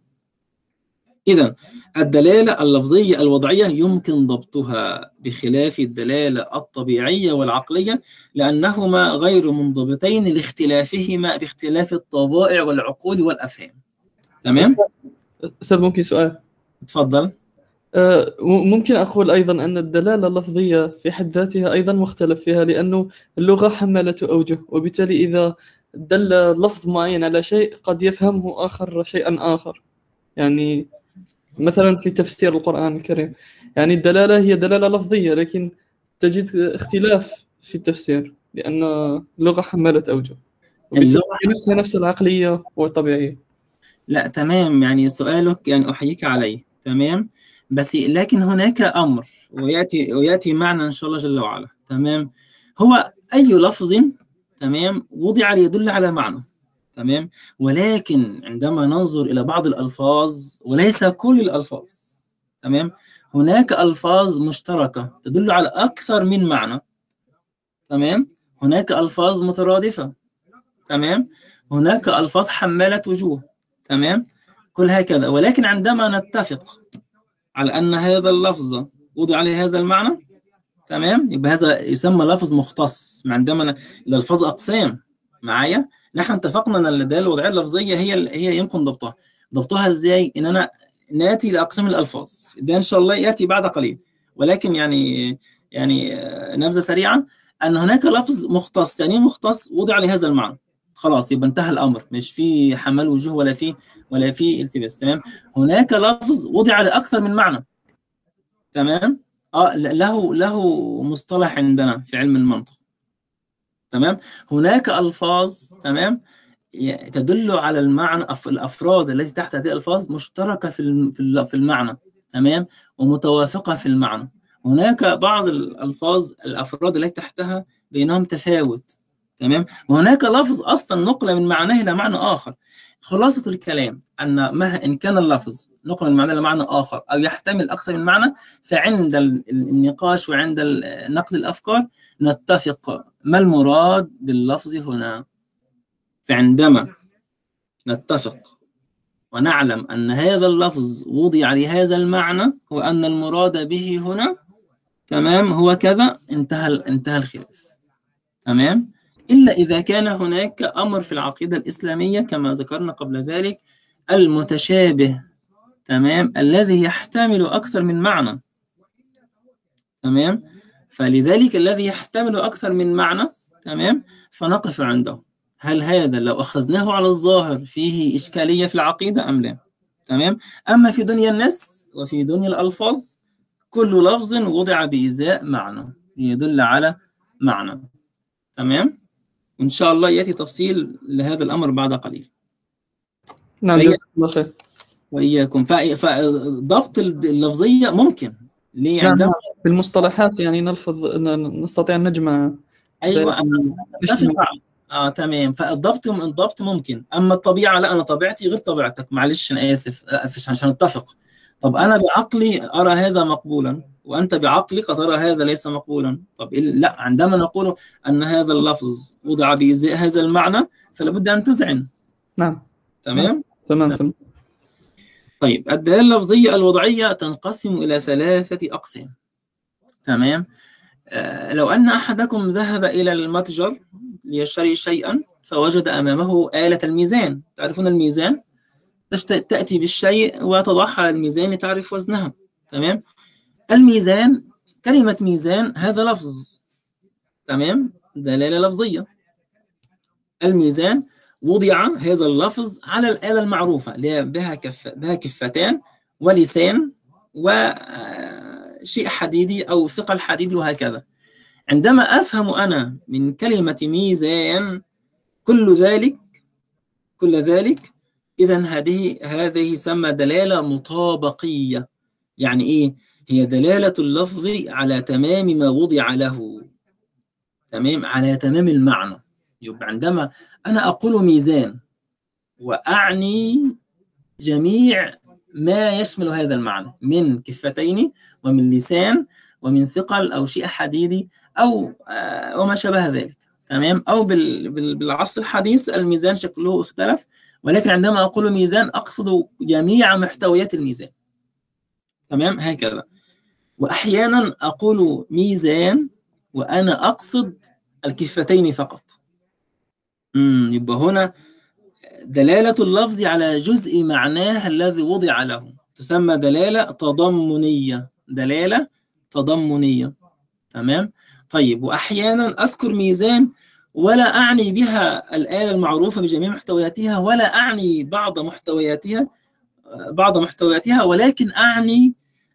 إذا الدلالة اللفظية الوضعية يمكن ضبطها بخلاف الدلالة الطبيعية والعقلية، لأنهما غير منضبطين لاختلافهما باختلاف الطبائع والعقول والأفهام. تمام؟ أستاذ ممكن سؤال؟ تفضل. أه ممكن أقول أيضا أن الدلالة اللفظية في حد ذاتها أيضا مختلف فيها، لأنه اللغة حمالة أوجه، وبالتالي إذا دل لفظ معين على شيء قد يفهمه آخر شيئا آخر. يعني مثلا في تفسير القرآن الكريم، يعني الدلالة هي دلالة لفظية لكن تجد اختلاف في التفسير لأن اللغة حملت أوجه، نفسها نفس العقلية والطبيعية. لا تمام، يعني سؤالك يعني أحييك عليه، تمام، بس لكن هناك أمر ويأتي ويأتي معنا إن شاء الله جل وعلا، تمام، هو أي لفظ، تمام، وضع ليدل على معنى، تمام، ولكن عندما ننظر إلى بعض الألفاظ وليس كل الألفاظ، تمام، هناك ألفاظ مشتركة تدل على أكثر من معنى، تمام، هناك ألفاظ مترادفة، تمام، هناك ألفاظ حمالة وجوه، تمام، كل هكذا. ولكن عندما نتفق على أن هذا اللفظ وضع له هذا المعنى، تمام، يبقى هذا يسمى لفظ مختص. عندما الألفاظ أقسام معايا، نحن اتفقنا أن الدلالة الوضعية اللفظية هي هي يمكن ضبطها. ضبطها إزاي؟ إن أنا نأتي لأقسام الألفاظ، ده إن شاء الله يأتي بعد قليل، ولكن يعني يعني نبذة سريعة أن هناك لفظ مختص، يعني مختص وضع لهذا المعنى، خلاص يبقى انتهى الأمر، مش في حمال وجوه ولا في ولا في التباس، تمام. هناك لفظ وضع لأكثر من معنى، تمام، آه له له مصطلح عندنا في علم المنطق، تمام. هناك ألفاظ، تمام، تدل على المعنى، الأفراد التي تحت هذه الألفاظ مشتركة في في المعنى، تمام، ومتوافقة في المعنى. هناك بعض الألفاظ الأفراد التي تحتها بينهم تفاوت، تمام، وهناك لفظ أصلا نقل من معناه إلى معنى آخر. خلاصة الكلام أن ما إن كان اللفظ نقل من معناه إلى معنى آخر أو يحتمل أكثر من معنى، فعند النقاش وعند نقل الأفكار نتفق ما المراد باللفظ هنا. فعندما نتفق ونعلم أن هذا اللفظ وضع لهذا المعنى وأن المراد به هنا، تمام، هو كذا، انتهى انتهى الخلاف، تمام، إلا إذا كان هناك أمر في العقيدة الإسلامية كما ذكرنا قبل ذلك المتشابه، تمام، الذي يحتمل أكثر من معنى، تمام، فلذلك الذي يحتمل أكثر من معنى، تمام، فنقف عنده. هل هذا لو أخذناه على الظاهر فيه إشكالية في العقيدة أم لا؟ تمام. أما في دنيا الناس وفي دنيا الألفاظ كل لفظ وضع بإزاء معنى يدل على معنى، تمام، وإن شاء الله يأتي تفصيل لهذا الأمر بعد قليل. نعم، جزاك الله خير وإياكم. فضبط اللفظية ممكن ليه؟ نعم، عندما في المصطلحات يعني نلفظ نستطيع أن نجمع. أيوة، أنا آه تمام، فالضبط الضبط ممكن. أما الطبيعة لا، أنا طبيعتي غير طبيعتك، معلش أنا آسف، عشان نتفق. طب أنا بعقلي أرى هذا مقبولا وأنت بعقلك ترى هذا ليس مقبولا، طب لا، عندما نقول أن هذا اللفظ وضع بإزاء هذا المعنى فلا بد أن تزعن. نعم، تمام، تمام، تمام. طيب، الدلالة اللفظية الوضعية تنقسم إلى ثلاثة أقسام، تمام. آه لو أن أحدكم ذهب إلى المتجر ليشتري شيئا فوجد أمامه آلة الميزان، تعرفون الميزان، تأتي بالشيء وتضعها على الميزان لتعرف وزنها. تمام؟ الميزان، كلمة ميزان هذا لفظ، تمام؟ دلالة لفظية. الميزان وضع هذا اللفظ على الآلة المعروفة بها كف... بها كفتان ولسان وشيء حديدي أو ثقل حديدي وهكذا. عندما أفهم أنا من كلمة ميزان كل ذلك كل ذلك إذا هذه هذه سمى دلالة مطابقية. يعني إيه؟ هي دلالة اللفظ على تمام ما وضع له، تمام، على تمام المعنى. يبقى عندما أنا أقول ميزان وأعني جميع ما يشمل هذا المعنى من كفتين ومن لسان ومن ثقل أو شيء حديدي أو آه وما شابه ذلك، تمام؟ أو بالعصر الحديث الميزان شكله اختلف، ولكن عندما أقول ميزان أقصد جميع محتويات الميزان، تمام؟ هكذا. وأحيانا أقول ميزان وأنا أقصد الكفتين فقط. امم يبقى هنا دلالة اللفظ على جزء معناه الذي وضع له، تسمى دلالة تضمنية، دلالة تضمنية، تمام؟ طيب، وأحيانا أذكر ميزان ولا أعني بها الآلة المعروفة بجميع محتوياتها، ولا أعني بعض محتوياتها بعض محتوياتها ولكن أعني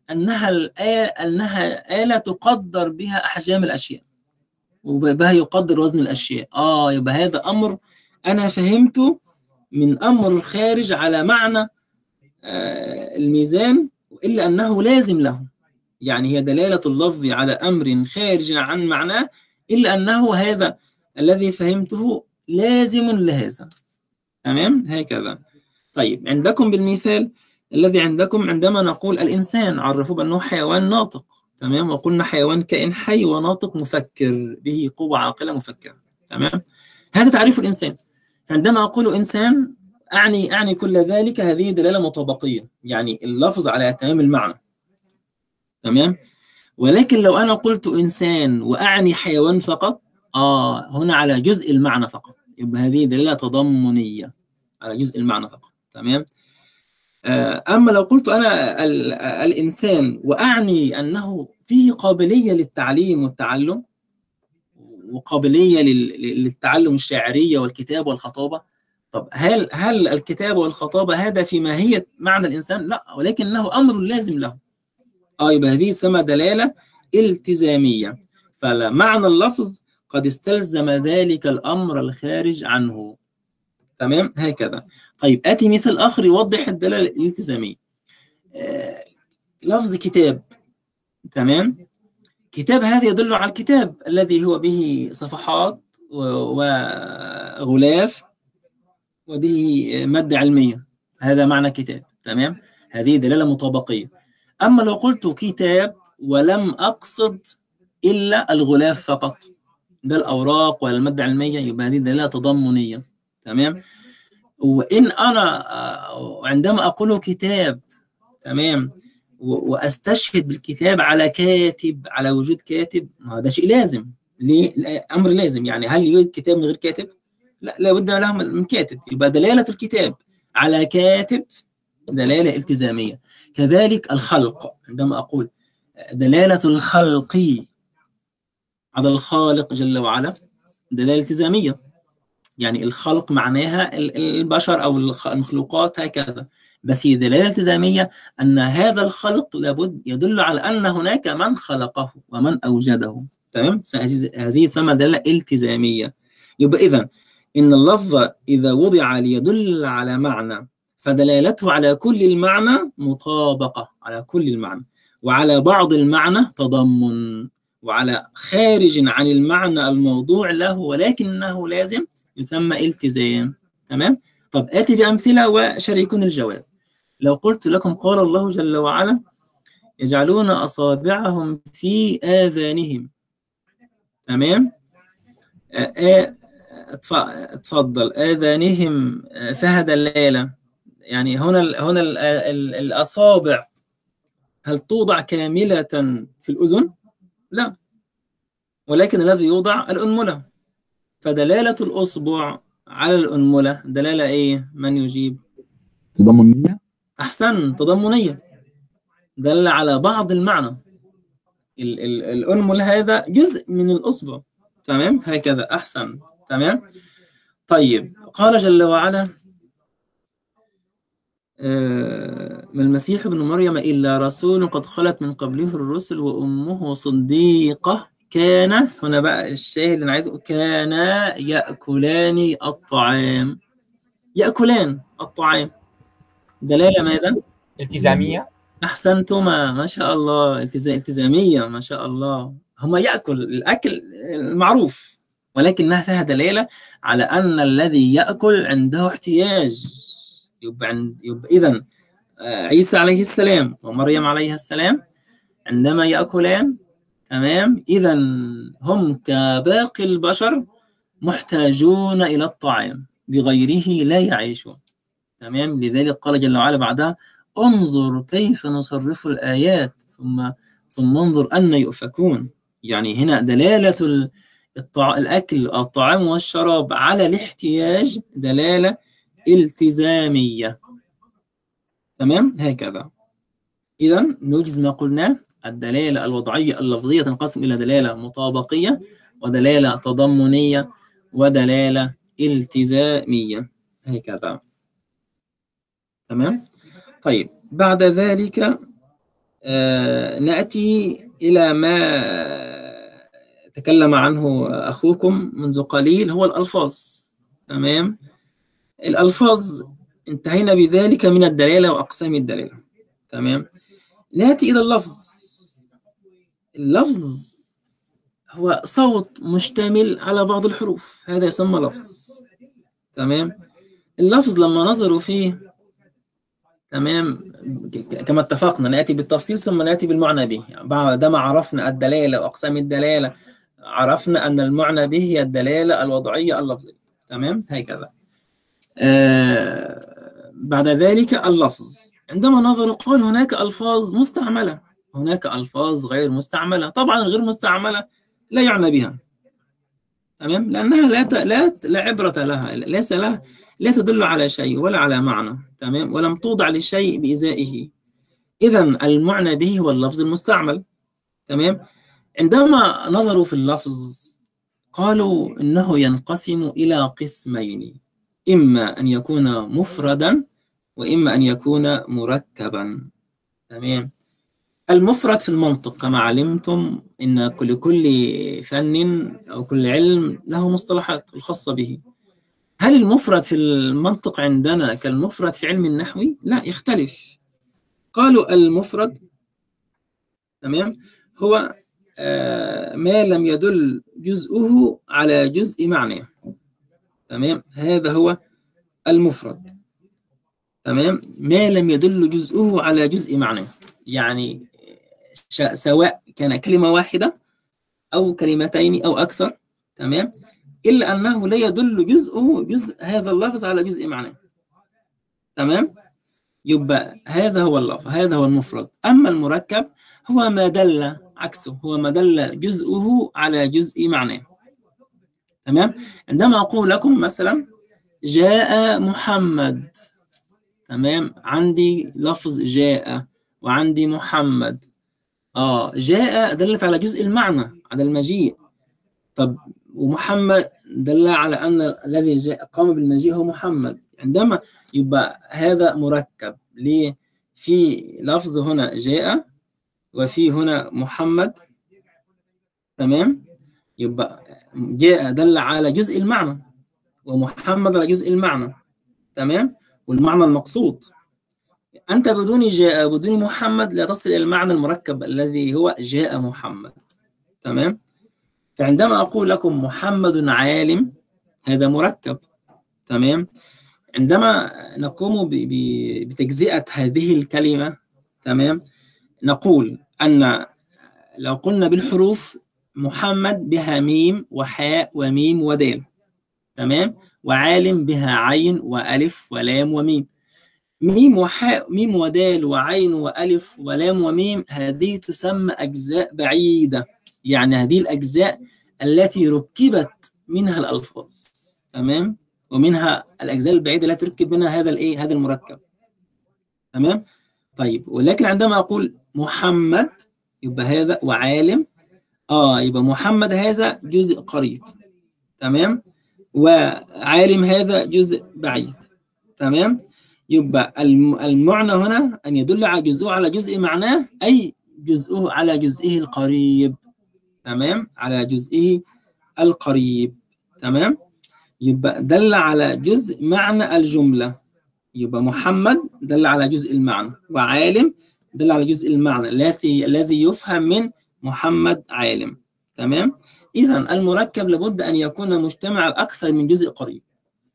أنها الآلة أنها آلة تقدر بها أحجام الأشياء، وبها يقدر وزن الأشياء. آه يبقى هذا أمر أنا فهمته من أمر خارج على معنى آه الميزان، إلا أنه لازم له. يعني هي دلالة اللفظ على أمر خارج عن معناه، إلا أنه هذا الذي فهمته لازم لهذا، تمام؟ هكذا. طيب، عندكم بالمثال الذي عندكم عندما نقول الإنسان عرفوا بأنه حيوان ناطق، تمام؟ وقلنا حيوان كائن حي وناطق مفكر، به قوة عاقلة مفكرة، تمام؟ هذا تعريف الإنسان. عندما أقول إنسان أعني أعني كل ذلك، هذه دلالة مطابقية، يعني اللفظ على تمام المعنى، تمام؟ ولكن لو أنا قلت إنسان وأعني حيوان فقط، آه هنا على جزء المعنى فقط، يبقى هذه دلالة تضمنية على جزء المعنى فقط، تمام؟ آه أما لو قلت أنا الإنسان وأعني أنه فيه قابلية للتعليم والتعلم، وقابلية للتعلم الشاعرية والكتابة والخطابة، طب هل هل الكتابة والخطابة هذا في ماهية معنى الإنسان؟ لا، ولكنه أمر لازم له. آه يبقى هذه سمى دلالة التزامية، فمعنى اللفظ قد استلزم ذلك الأمر الخارج عنه، تمام؟ هكذا. طيب، آتي مثل آخر يوضح الدلالة الالتزامية. آه، لفظ كتاب، تمام؟ كتاب هذا يدل على الكتاب الذي هو به صفحات وغلاف وبه مادة علمية، هذا معنى كتاب، تمام؟ هذه دلالة مطابقية. أما لو قلت كتاب ولم أقصد إلا الغلاف فقط، ده الأوراق ولا المادة العلمية، يبقى هذه دلالة تضمنية، تمام؟ وإن أنا عندما أقول كتاب، تمام، وأستشهد بالكتاب على كاتب، على وجود كاتب، هذا شيء لازم، ليه؟ أمر لازم. يعني هل يوجد كتاب من غير كاتب؟ لا، لا بد له من كاتب، يبقى دلالة الكتاب على كاتب دلالة التزامية. كذلك الخلق، عندما أقول دلالة الخلق على الخالق جل وعلا، دلالة التزامية، يعني الخلق معناها البشر أو المخلوقات هكذا، بس هي دلالة التزامية أن هذا الخلق لابد يدل على أن هناك من خلقه ومن أوجده، تمام؟ هذه سمى دلالة التزامية. يبقى إذا إن اللفظ إذا وضع ليدل على معنى، فدلالته على كل المعنى مطابقة، على كل المعنى، وعلى بعض المعنى تضمن، وعلى خارج عن المعنى الموضوع له ولكنه لازم يسمى التزام، تمام؟ طب آتي بأمثلة وشاركون الجواب. لو قلت لكم قال الله جل وعلا يجعلون أصابعهم في آذانهم، تمام؟ اتفضل. آذانهم فيها دلالة، يعني هنا هنا الأصابع هل توضع كاملة في الأذن؟ لا، ولكن الذي يوضع الأنملة، فدلالة الأصبع على الأنملة دلالة إيه؟ من يجيب؟ تضمنية؟ أحسن، تضمنية دل على بعض المعنى. ال ال الأنمل هذا جزء من الأصبع، تمام؟ هكذا أحسن، تمام؟ طيب قال جل وعلا: ما المسيح ابن مريم إلا رسول قد خلت من قبله الرسل وأمه صديقة كان، هنا بقى الشاهد اللي أنا عايزه، كان يأكلان الطعام. يأكلان الطعام دلالة ماذا؟ التزامية. أحسنتما، ما شاء الله، التزامية، ما شاء الله. هما يأكل، الأكل المعروف، ولكنها فيها دلالة على أن الذي يأكل عنده احتياج. يبقى عند يبقى إذن عيسى عليه السلام ومريم عليه السلام عندما يأكلان، تمام، إذن هم كباقي البشر محتاجون إلى الطعام، بغيره لا يعيشون، تمام. لذلك قال جل وعلا بعدها: انظر كيف نصرف الآيات ثم ثم انظر أن يؤفكون. يعني هنا دلالة الطع... الأكل أو الطعام والشراب على الاحتياج دلالة التزامية، تمام، هكذا. إذن نجز ما قلناه، الدلالة الوضعية اللفظية تنقسم إلى دلالة مطابقية ودلالة تضمنية ودلالة التزامية، هكذا، تمام. طيب بعد ذلك آه نأتي إلى ما تكلم عنه أخوكم منذ قليل، هو الألفاظ، تمام. الألفاظ انتهينا بذلك من الدلالة وأقسام الدلالة، تمام. نأتي إلى اللفظ. اللفظ هو صوت مشتمل على بعض الحروف، هذا يسمى لفظ، تمام. اللفظ لما نظروا فيه، تمام، كما اتفقنا نأتي بالتفصيل ثم نأتي بالمعنى به. بعدما عرفنا الدلالة وأقسام الدلالة عرفنا أن المعنى به هي الدلالة الوضعية اللفظية، تمام، هكذا. آه بعد ذلك اللفظ، عندما نظروا قال هناك ألفاظ مستعملة، هناك ألفاظ غير مستعملة. طبعا غير مستعملة لا يعنى بها، تمام، لأنها لا لا لا عبرة لها، ليس لها، لا تدل على شيء ولا على معنى، تمام، ولم توضع لشيء بإزائه. إذن المعنى به هو اللفظ المستعمل، تمام. عندما نظروا في اللفظ قالوا إنه ينقسم إلى قسمين، إما أن يكون مفردا وإما أن يكون مركبا، تمام. المفرد في المنطق كما علمتم إن كل كل فن أو كل علم له مصطلحات الخاصة به. هل المفرد في المنطق عندنا كالمفرد في علم النحو؟ لا، يختلف. قالوا المفرد، تمام، هو آه ما لم يدل جزءه على جزء معناه، تمام، هذا هو المفرد، تمام، ما لم يدل جزءه على جزء معناه، يعني سواء كان كلمة واحدة أو كلمتين أو أكثر، تمام، إلا أنه لا يدل جزءه جزء هذا اللفظ على جزء معناه، تمام. يبقى هذا هو اللفظ، هذا هو المفرد. أما المركب هو ما دل عكسه، هو ما دل جزءه على جزء معناه، تمام. عندما أقول لكم مثلا جاء محمد، تمام، عندي لفظ جاء وعندي محمد، آه جاء دلت على جزء المعنى، على المجيء. طب ومحمد دل على أن الذي جاء قام بالمجيء هو محمد. عندما يبقى هذا مركب، ليه؟ في لفظ هنا جاء وفي هنا محمد، تمام. يبقى جاء دل على جزء المعنى ومحمد على جزء المعنى، تمام، والمعنى المقصود. أنت بدون جاء بدون محمد لا تصل إلى المعنى المركب الذي هو جاء محمد، تمام. فعندما أقول لكم محمد عالم، هذا مركب، تمام. عندما نقوم بتجزئة هذه الكلمة، تمام، نقول أن لو قلنا بالحروف محمد بها ميم وحاء وميم ودال، تمام، وعالم بها عين وألف ولام وميم. ميم وحاء ميم ودال وعين وألف ولام وميم هذه تسمى أجزاء بعيدة، يعني هذه الأجزاء التي ركبت منها الألفاظ، تمام، ومنها الأجزاء البعيدة التي تركب منها هذا الإيه، هذا المركب، تمام؟ طيب ولكن عندما أقول محمد يبقى هذا وعالم، آه يبقى محمد هذا جزء قريب، تمام؟ وعالم هذا جزء بعيد، تمام؟ يبقى المعنى هنا أن يدل على جزءه على جزء معناه، أي جزءه على جزئه القريب، تمام؟ على جزئه القريب، تمام؟ يبقى دل على جزء معنى الجملة، يبقى محمد دل على جزء المعنى، وعالم دل على جزء المعنى الذي الذي يفهم من محمد عالم، تمام؟ إذا المركب لابد أن يكون مجتمعا أكثر من جزء قريب،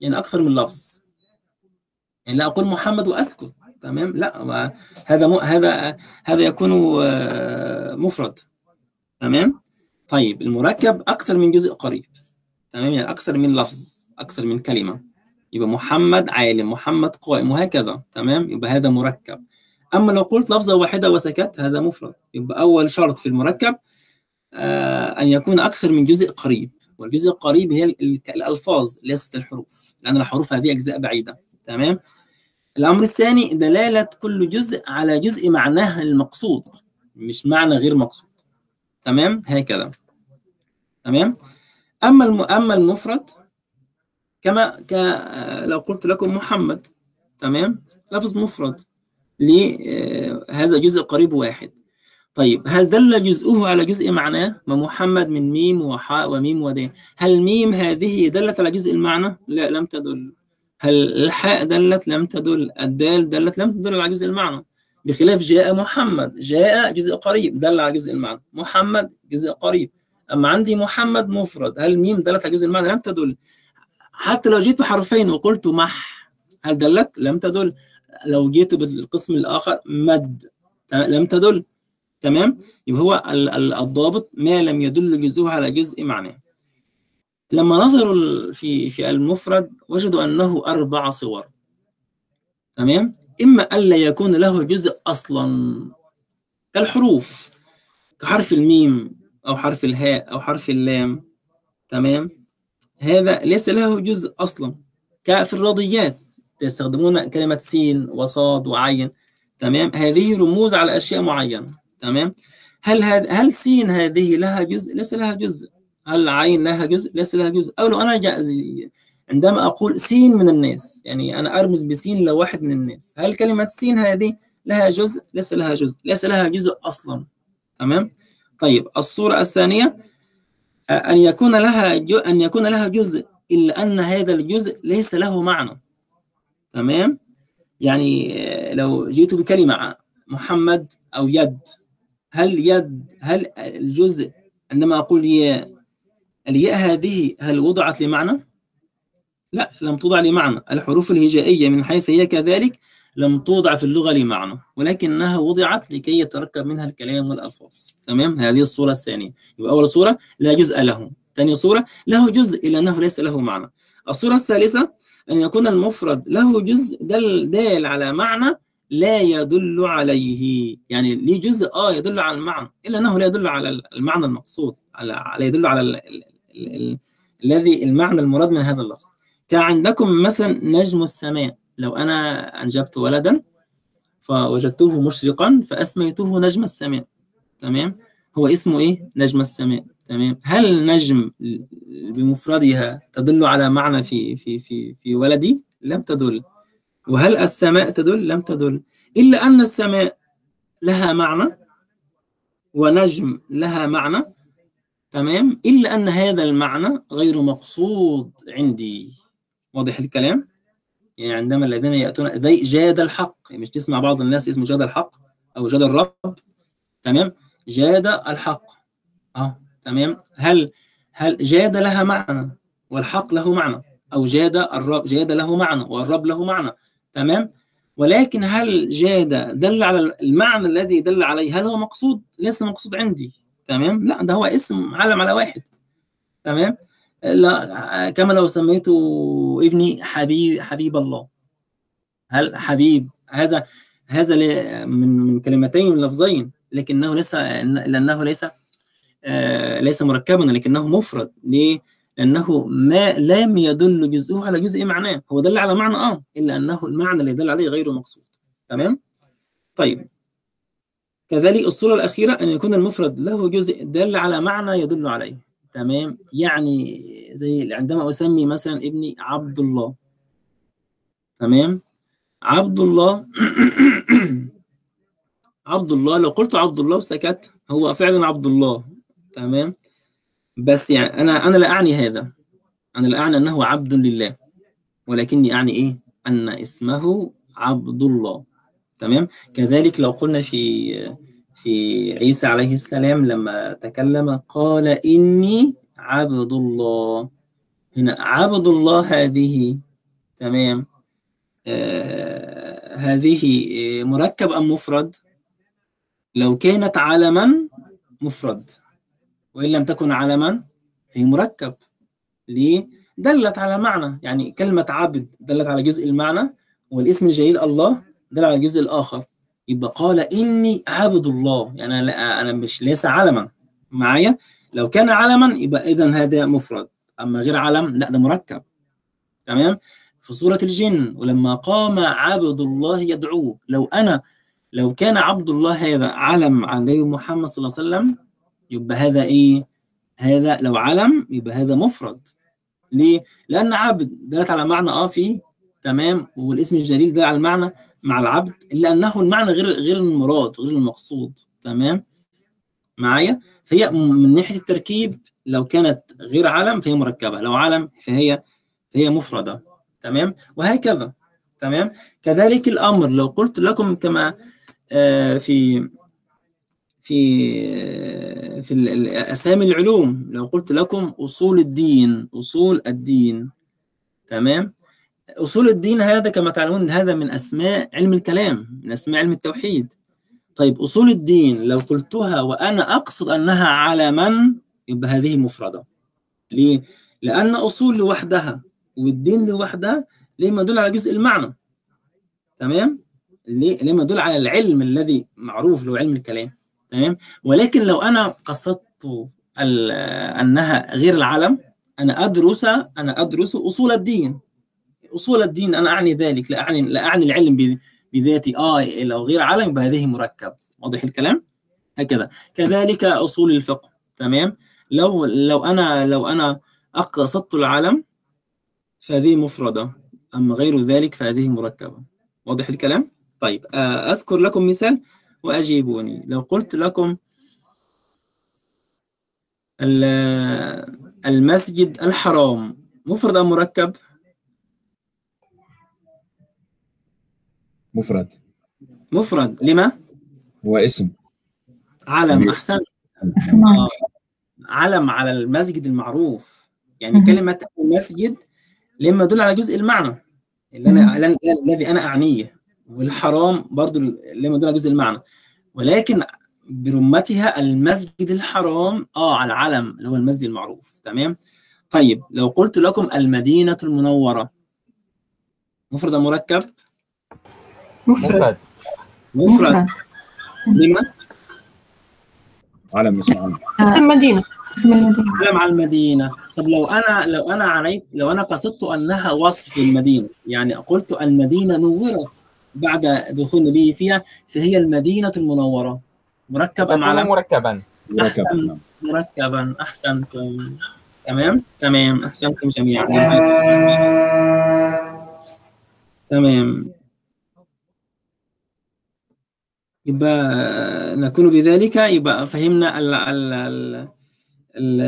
يعني أكثر من لفظ. يعني لا أقول محمد وأسكت، تمام؟ لا، هذا هذا هذا يكون مفرد، تمام؟ طيب المركب أكثر من جزء قريب، تمام؟ يعني أكثر من لفظ، أكثر من كلمة. يبقى محمد عالم، محمد قائم، وهكذا، تمام؟ يبقى هذا مركب. أما لو قلت لفظة واحدة وسكت هذا مفرد. يبقى أول شرط في المركب آه أن يكون أكثر من جزء قريب، والجزء القريب هي الألفاظ ليست الحروف، لأن الحروف هذه أجزاء بعيدة، تمام؟ الأمر الثاني دلالة كل جزء على جزء معناه المقصود، مش معنى غير مقصود، تمام؟ هكذا، تمام؟ أما أما المفرد كما لو قلت لكم محمد، تمام؟ لفظ مفرد لهذا جزء قريب واحد. طيب هل دل جزءه على جزء معناه؟ ما محمد من ميم وحاء وميم ودال، هل ميم هذه دلت على جزء المعنى؟ لا، لم تدل. هل الحاء دلت؟ لم تدل. الدال دلت؟ لم تدل على جزء المعنى، بخلاف جاء محمد، جاء جزء قريب دل على جزء المعنى، محمد جزء قريب. أما عندي محمد مفرد، هل ميم دلت على جزء المعنى؟ لم تدل. حتى لو جيت بحرفين وقلت مح، هل دلت؟ لم تدل. لو جيت بالقسم الآخر مد، لم تدل، تمام؟ يبقى هو الضابط ما لم يدل جزءه على جزء معناه. لما نظروا في في المفرد وجدوا أنه أربع صور، تمام؟ إما ألا يكون له جزء أصلا كالحروف، كحرف الميم أو حرف الهاء أو حرف اللام، تمام؟ هذا ليس له جزء أصلا، كفي الرياضيات يستخدمون كلمة سين وصاد وعين، تمام؟ هذه رموز على أشياء معينة، تمام؟ هل هذ... هل سين هذه لها جزء؟ ليس لها جزء. هل عين لها جزء؟ ليس لها جزء. أو لو أنا جازي. عندما أقول سين من الناس، يعني أنا أرمز بسين لواحد من الناس، هل كلمة سين هذه لها جزء؟ ليس لها جزء، ليس لها جزء أصلا، تمام؟ طيب الصورة الثانية أن يكون لها جو... أن يكون لها جزء إلا أن هذا الجزء ليس له معنى، تمام؟ يعني لو جئت بكلمة محمد أو يد، هل يد هل الجزء عندما أقول ياء، الياء هذه هل وضعت لمعنى؟ لا، لم توضع لمعنى. الحروف الهجائية من حيث هي كذلك لم توضع في اللغة لمعنى، ولكنها وضعت لكي يتركب منها الكلام والألفاظ، تمام؟ هذه الصورة الثانية. يبقى أول صورة لا جزء له، ثاني صورة له جزء إلا أنه ليس له معنى. الصورة الثالثة أن يكون المفرد له جزء دل, دال على معنى لا يدل عليه، يعني ليه جزء آه يدل على المعنى إلا أنه لا يدل على المعنى المقصود، لا يدل على الذي المعنى المراد من هذا اللفظ. كعندكم مثلا نجم السماء، لو أنا أنجبت ولدا فوجدته مشرقا فأسميته نجم السماء، تمام؟ هو اسمه إيه؟ نجم السماء، تمام؟ هل نجم بمفردها تدل على معنى في في في في ولدي؟ لم تدل. وهل السماء تدل؟ لم تدل. إلا أن السماء لها معنى ونجم لها معنى، تمام؟ إلا أن هذا المعنى غير مقصود عندي. واضح الكلام؟ يعني عندما الذين يأتون ذي جاد الحق، يعني مش تسمع بعض الناس اسمه جاد الحق أو جاد الرب، تمام؟ جاد الحق، أه تمام؟ هل هل جاد لها معنى والحق له معنى، أو جاد الرب، جاد له معنى والرب له معنى، تمام؟ ولكن هل جاد دل على المعنى الذي دل عليه؟ هل هو مقصود؟ ليس مقصود عندي، تمام؟ لا، ده هو اسم علم على واحد، تمام؟ لا، كما لو سميته ابني حبيب حبيب الله، هل حبيب هذا هذا من من كلمتين لفظين، لكنه ليس لأنه ليس آه ليس مركبا، لكنه مفرد. ليه؟ لأنه ما لم يدل جزءه على جزء معناه، هو دل على معنى آه إلا أنه المعنى اللي دل عليه غير مقصود، تمام؟ طيب كذلك الصورة الأخيرة أن يكون المفرد له جزء دل على معنى يدل عليه. تمام، يعني زي عندما أسمي مثلا ابني عبد الله، تمام، عبد الله عبد الله لو قلت عبد الله وسكت هو فعلا عبد الله، تمام، بس يعني أنا أنا لا أعني هذا، أنا لا أعني أنه عبد لله، ولكني أعني إيه؟ أن اسمه عبد الله. تمام، كذلك لو قلنا في في عيسى عليه السلام لما تكلم قال إني عبد الله، هنا عبد الله هذه، تمام، آه هذه مركب أم مفرد؟ لو كانت علما مفرد، وإن لم تكن علما هي مركب. ليه؟ دلت على معنى، يعني كلمة عبد دلت على جزء المعنى، والاسم الجليل الله دل على الجزء الآخر، يبقى قال إني عبد الله، يعني أنا أنا مش ليس علما معايا، لو كان علما يبقى إذا هذا مفرد، أما غير علم لا ده مركب. تمام؟ في سورة الجن ولما قام عبد الله يدعوه، لو أنا لو كان عبد الله هذا علم عن النبي محمد صلى الله عليه وسلم يبقى هذا إيه؟ هذا لو علم يبقى هذا مفرد. ليه؟ لأن عبد دلت على معنى آه فيه، تمام، والاسم الجليل دل على المعنى مع العبد، إلا أنه المعنى غير غير المراد غير المقصود. تمام معايا؟ فهي من ناحية التركيب لو كانت غير علم فهي مركبة، لو علم فهي فهي مفردة. تمام؟ وهكذا. تمام؟ كذلك الأمر لو قلت لكم كما آه في في في أسامي العلوم، لو قلت لكم أصول الدين، أصول الدين، تمام؟ أصول الدين هذا كما تعلمون هذا من أسماء علم الكلام، من أسماء علم التوحيد. طيب أصول الدين لو قلتها وأنا أقصد أنها على من يبقى هذه مفردة. ليه؟ لأن أصول لوحدها والدين لوحدها لما يدل على جزء المعنى. تمام؟ ليه؟ لما يدل على العلم الذي معروف له علم الكلام. تمام؟ ولكن لو أنا قصدت أنها غير العلم، أنا أدرس أنا أدرس أصول الدين. أصول الدين أنا أعني ذلك، لا أعني لا أعني العلم بذاتي. آه لو غير علم بهذه مركب. واضح الكلام؟ هكذا. كذلك أصول الفقه. تمام؟ لو لو أنا لو أنا قصدت العلم فهذه مفردة، أما غير ذلك فهذه مركبة. واضح الكلام؟ طيب آه أذكر لكم مثال وأجيبوني. لو قلت لكم المسجد الحرام مفرد أم مركب؟ مفرد. مفرد، لما؟ هو اسم علم. أحسن، آه. علم على المسجد المعروف، يعني كلمة المسجد لما يدل على جزء المعنى اللي أنا الذي أنا أعنيه، والحرام برضو لما يدل على جزء المعنى، ولكن برمتها المسجد الحرام آه على العلم اللي هو المسجد المعروف. تمام؟ طيب لو قلت لكم المدينة المنورة مفرد مركب؟ مفرد. مفرد. لما؟ علم اسم المدينة. علم على المدينة. طب لو أنا لو أنا عليت لو أنا قصدت أنها وصف المدينة، يعني قلت المدينة نورت بعد دخول النبي فيها، فهي المدينة المنورة. مركب أم علم؟ مركبا. مركبا. مركبا. أحسنتم. تمام؟ تمام. أحسنتم جميعا. تمام. يبقى نكون بذلك يبقى فهمنا ال ال ال ال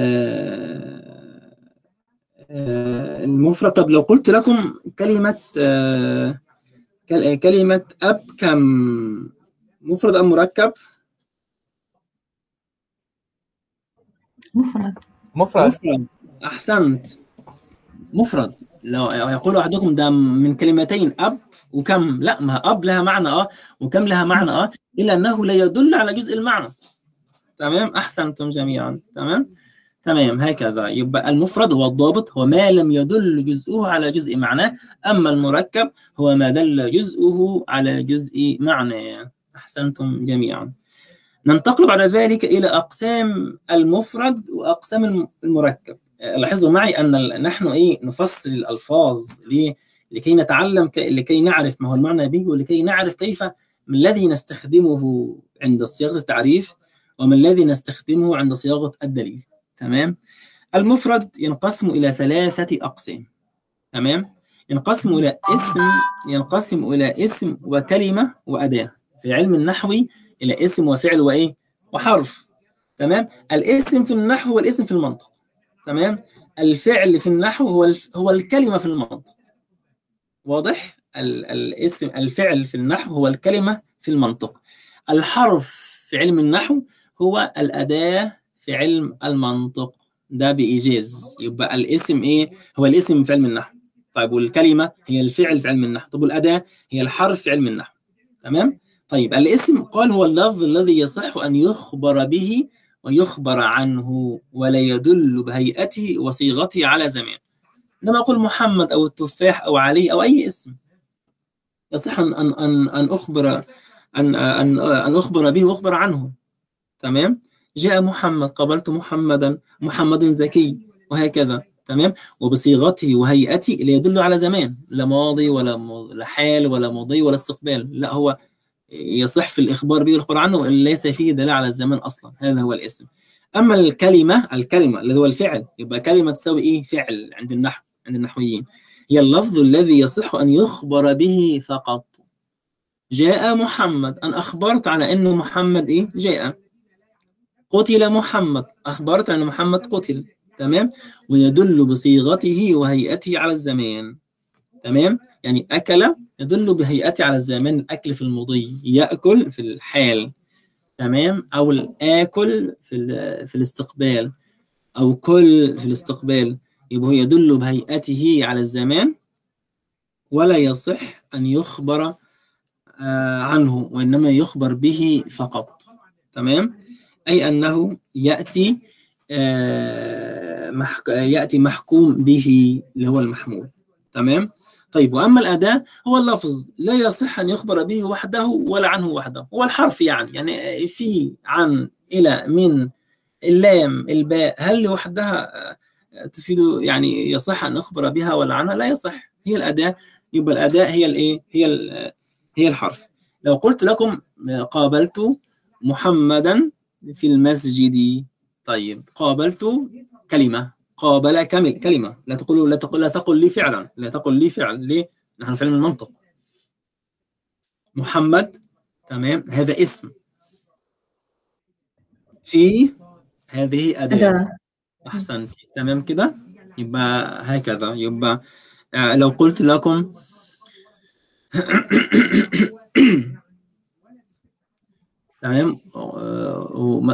المفرد. طب لو قلت لكم كلمة كلمة أب كم مفرد أم مركب؟ مفرد. مفرد. مفرد. أحسنت. مفرد. لو يقول أحدكم ده من كلمتين أب وكم، لا، ما أب لها معنى أه وكم لها معنى أه، إلا أنه لا يدل على جزء المعنى. تمام؟ أحسنتم جميعا. تمام؟ تمام هكذا. يبقى المفرد هو الضابط، هو ما لم يدل جزءه على جزء معناه، أما المركب هو ما دل جزءه على جزء معناه. أحسنتم جميعا. ننتقل بعد ذلك إلى أقسام المفرد وأقسام المركب. لاحظوا معي أن نحن إيه نفصل الألفاظ ليه؟ لكي نتعلم، لكي نعرف ما هو المعنى به، ولكي نعرف كيف ما الذي نستخدمه عند صياغة التعريف وما الذي نستخدمه عند صياغة الدليل. تمام. المفرد ينقسم إلى ثلاثة أقسام. تمام. ينقسم إلى اسم ينقسم إلى اسم وكلمة وأداة في علم النحو، إلى اسم وفعل وإيه وحرف. تمام. الاسم في النحو هو الاسم في المنطق. تمام. الفعل في النحو هو هو الكلمة في المنطق. واضح؟ الاسم الفعل في النحو هو الكلمة في المنطق. الحرف في علم النحو هو الأداة في علم المنطق، ده بإيجاز. يبقى الاسم إيه؟ هو الاسم في علم النحو. طيب والكلمة هي الفعل في علم النحو. طب والأداة هي الحرف في علم النحو. تمام؟ طيب الاسم قال هو اللفظ الذي يصح أن يخبر به ويخبر عنه ولا يدل بهيئته وصيغته على زمان. عندما أقول محمد أو التفاح أو علي أو أي اسم يصح أن أن أن أن أخبر أن أن أن أخبر به وأخبر عنه. تمام؟ جاء محمد، قابلت محمدا، محمد زكي، وهكذا. تمام؟ وبصيغته وهيئته اللي يدل على زمان، لا ماضي ولا لا حال ولا ماضي ولا استقبال، لا هو يصح في الإخبار به والإخبار عنه وإن ليس فيه دلالة على الزمان أصلا. هذا هو الاسم. أما الكلمة الكلمة اللي هو الفعل، يبقى كلمة تساوي إيه؟ فعل عند النحو عند النحويين. هي اللفظ الذي يصح أن يخبر به فقط. جاء محمد، أن أخبرت على أنه محمد إيه؟ جاء. قتل محمد، أخبرت أن محمد قتل. تمام؟ ويدل بصيغته وهيئته على الزمان. تمام؟ يعني أكل يدل بهيئته على الزمان، الأكل في المضي، يأكل في الحال. تمام؟ أو الآكل في في الاستقبال، أو كل في الاستقبال، يبقى هو يدل بهيئته على الزمان ولا يصح أن يخبر عنه وإنما يخبر به فقط. تمام؟ أي أنه يأتي يأتي محكوم به اللي هو المحمول. تمام؟ طيب وأما الأداة هو اللفظ لا يصح أن يخبر به وحده ولا عنه وحده، هو الحرف يعني يعني في، عن، إلى، من، اللام، الباء، هل لوحدها تفيد يعني يصح أن أخبر بها ولا عنها؟ لا يصح، هي الأداة. يبقى الأداة هي الإيه؟ هي هي الحرف. لو قلت لكم قابلت محمدا في المسجد، طيب قابلت كلمة، قابل كامل كلمة، لا تقول لا تقول لا تقل لي فعلا، لا تقل لي فعل، ليه؟ نحن في علم المنطق. محمد، تمام، هذا اسم، في هذه أداة. أحسنت، تمام كده. يبقى هكذا. يبقى آه لو قلت لكم تمام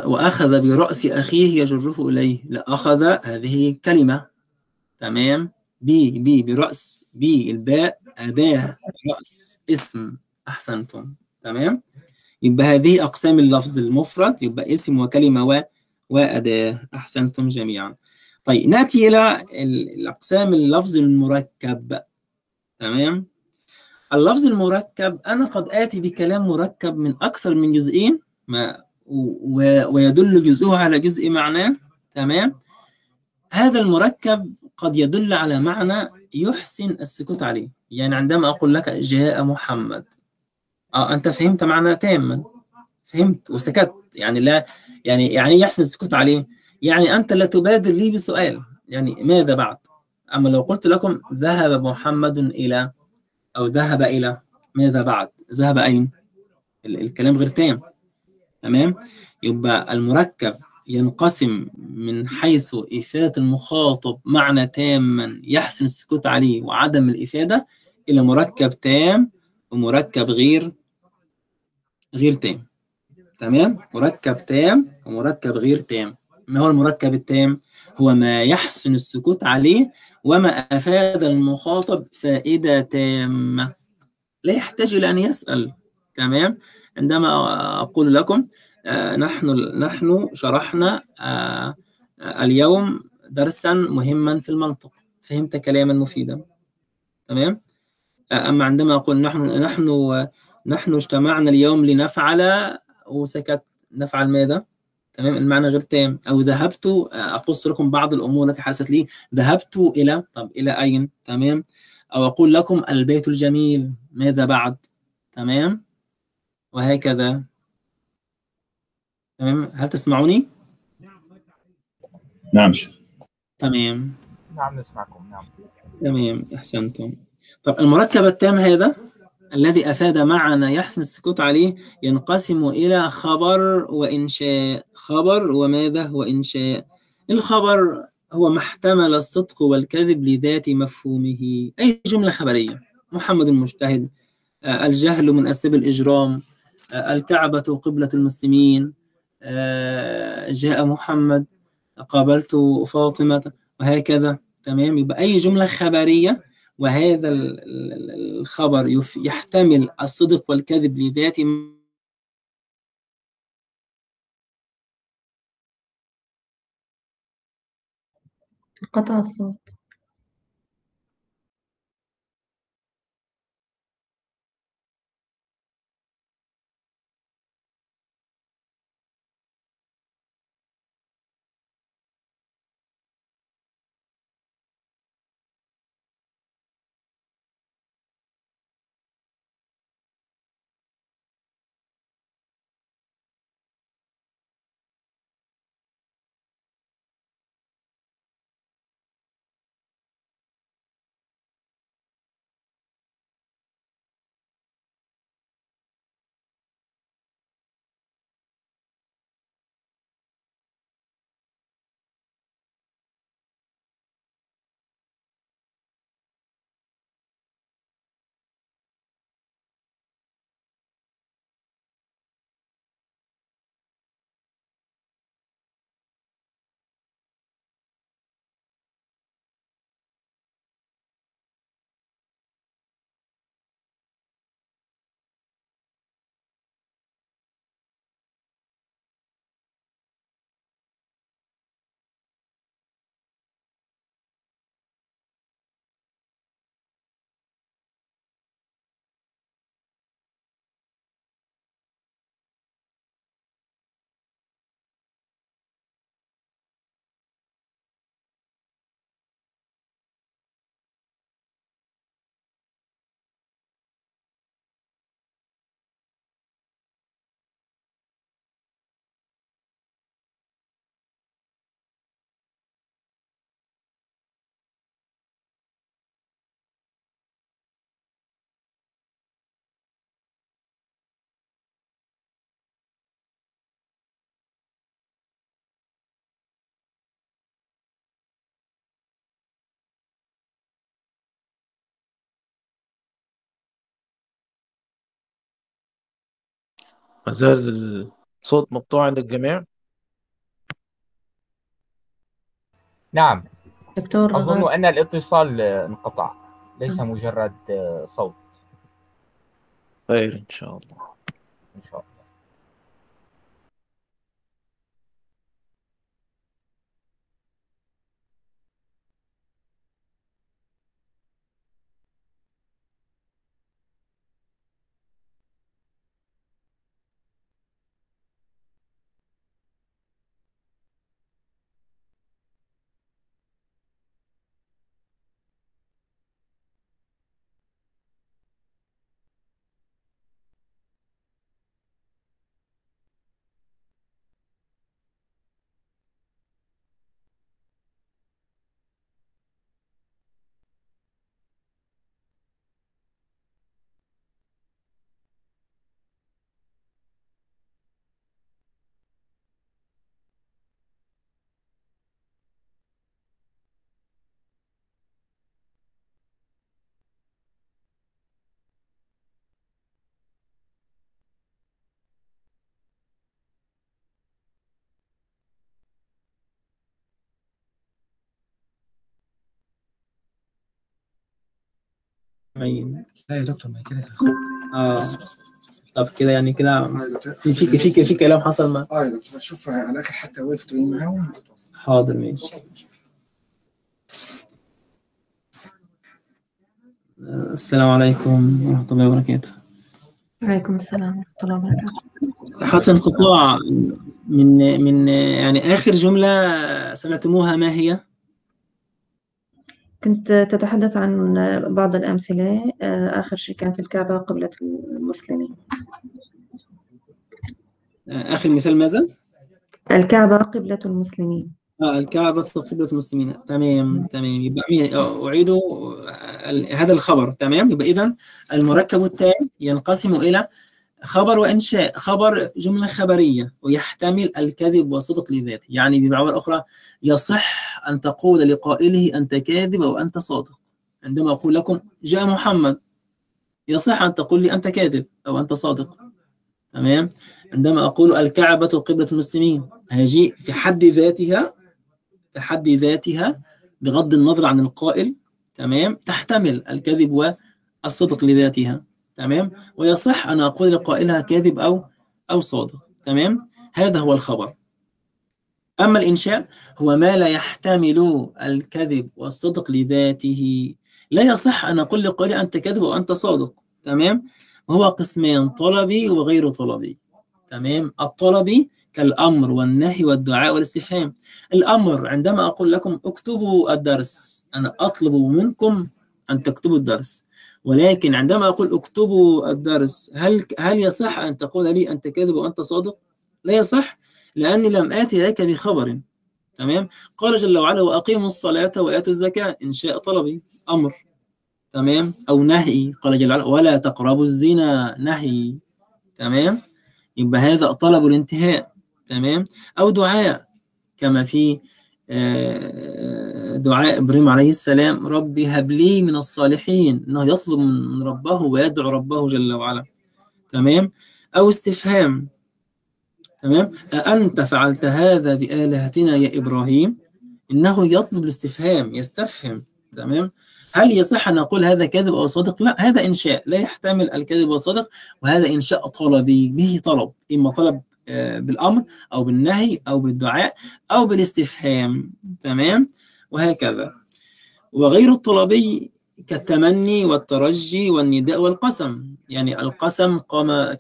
وأخذ برأس أخيه يجره إليه، لا أخذ هذه كلمة. تمام، بي بي برأس، بي الباء أداة، رأس اسم. أحسنتم، تمام. يبقى هذه أقسام اللفظ المفرد، يبقى اسم وكلمة و وأداة. أحسنتم جميعا. طيب نأتي إلى الأقسام اللفظ المركب. تمام. اللفظ المركب أنا قد آتي بكلام مركب من أكثر من جزئين ما ويدل جزءه على جزء معناه. تمام. هذا المركب قد يدل على معنى يحسن السكوت عليه، يعني عندما أقول لك جاء محمد، أه أنت فهمت معنى تاما، فهمت وسكت، يعني لا يعني يعني يحسن السكوت عليه، يعني أنت لا تبادر لي بسؤال، يعني ماذا بعد. أما لو قلت لكم ذهب محمد إلى، أو ذهب إلى، ماذا بعد؟ ذهب أين؟ الكلام غير تام. تمام؟ يبقى المركب ينقسم من حيث إفادة المخاطب معنى تاما يحسن السكوت عليه وعدم الإفادة، إلى مركب تام ومركب غير غير تام. تمام؟ مركب تام ومركب غير تام. ما هو المركب التام؟ هو ما يحسن السكوت عليه وما أفاد المخاطب فائدة تامة، لا يحتاج إلى أن يسأل. تمام؟ عندما أقول لكم آه نحن نحن شرحنا آه آه اليوم درسا مهما في المنطق، فهمت كلاما مفيدا. تمام؟ آه أما عندما أقول نحن نحن نحن اجتمعنا اليوم لنفعل وسكت، نفعل ماذا؟ تمام، المعنى غير تام. أو ذهبت، أقص لكم بعض الأمور التي حدثت لي، ذهبت إلى، طب إلى أين؟ تمام. أو أقول لكم البيت الجميل، ماذا بعد؟ تمام. وهكذا. تمام، هل تسمعوني؟ نعم. تمام. نعم نسمعكم. نعم. تمام، أحسنتم. طب المركب التام هذا الذي أفاد معنا يحسن السكوت عليه ينقسم إلى خبر وإنشاء. خبر وماذا وإنشاء؟ الخبر هو ما احتمل الصدق والكذب لذات مفهومه، أي جملة خبرية. محمد المجتهد، الجهل من أسباب الإجرام، الكعبة قبلة المسلمين، جاء محمد، قابلت فاطمة، وهكذا. تمام، يبقى أي جملة خبرية، وهذا الخبر يحتمل الصدق والكذب لذات قطع الصوت. ما زال الصوت مقطوع عند الجميع؟ نعم دكتور، أظن أن الاتصال انقطع، ليس مجرد صوت. خير إن شاء الله. إن شاء الله. مين؟ لا يا دكتور ما كده اه بس بس بس طب كده يعني كده في في في في كلام حصل مع اه يا دكتور شوف على الاخر حتى وقفت معاهم. حاضر ماشي. السلام عليكم ورحمه الله وبركاته. وعليكم السلام ورحمه الله وبركاته. حصل انقطاع من من يعني اخر جمله سمعتموها ما هي؟ كنت تتحدث عن بعض الأمثلة، آخر شيء كانت الكعبة قبلة المسلمين. آخر مثال ماذا؟ الكعبة قبلة المسلمين. آه الكعبة قبلة المسلمين، تمام تمام. يبقى أعيد هذا الخبر، تمام. يبقى إذا المركب التالي ينقسم إلى خبر وإنشاء. خبر جملة خبرية ويحتمل الكذب والصدق لذاته، يعني بعبارة أخرى يصح أن تقول لقائله أنت كاذب أو أنت صادق. عندما أقول لكم جاء محمد يصح أن تقول لي أنت كاذب أو أنت صادق، تمام. عندما أقول الكعبة قبلة المسلمين، هذه في حد ذاتها في حد ذاتها بغض النظر عن القائل، تمام، تحتمل الكذب والصدق لذاتها، تمام. ويصح أن أقول لقائلها كاذب أو أو صادق، تمام. هذا هو الخبر. أما الإنشاء هو ما لا يحتمل الكذب والصدق لذاته. لا يصح أن أقول لقائلي أنت كاذب أو أنت صادق، تمام. وهو قسمان، طلبي وغير طلبي، تمام. الطلبي كالأمر والنهي والدعاء والاستفهام. الأمر عندما أقول لكم اكتبوا الدرس، أنا أطلب منكم أن تكتبوا الدرس. ولكن عندما أقول اكتبوا الدرس، هل هل يصح أن تقول لي أنت كاذب وأنت صادق؟ لا يصح، لأني لم آتي لك بخبر، تمام. قال جل وعلا وأقيموا الصلاة وآتوا الزكاة، إنشاء طلبي أمر، تمام. أو نهي، قال جل وعلا ولا تقربوا الزنا، نهي، تمام. يبقى هذا طلب الانتهاء، تمام. أو دعاء، كما في دعاء إبراهيم عليه السلام ربي هب لي من الصالحين، إنه يطلب من ربه ويدعو ربه جل وعلا، تمام. أو استفهام، تمام. أأنت فعلت هذا بآلهتنا يا إبراهيم، إنه يطلب الاستفهام، يستفهم، تمام. هل يصح أن أقول هذا كذب أو صادق؟ لا، هذا إنشاء لا يحتمل الكذب والصدق، وهذا إنشاء طلبي، به طلب، إما طلب بالأمر أو بالنهي أو بالدعاء أو بالاستفهام، تمام، وهكذا. وغير الطلبي كالتمني والترجي والنداء والقسم، يعني القسم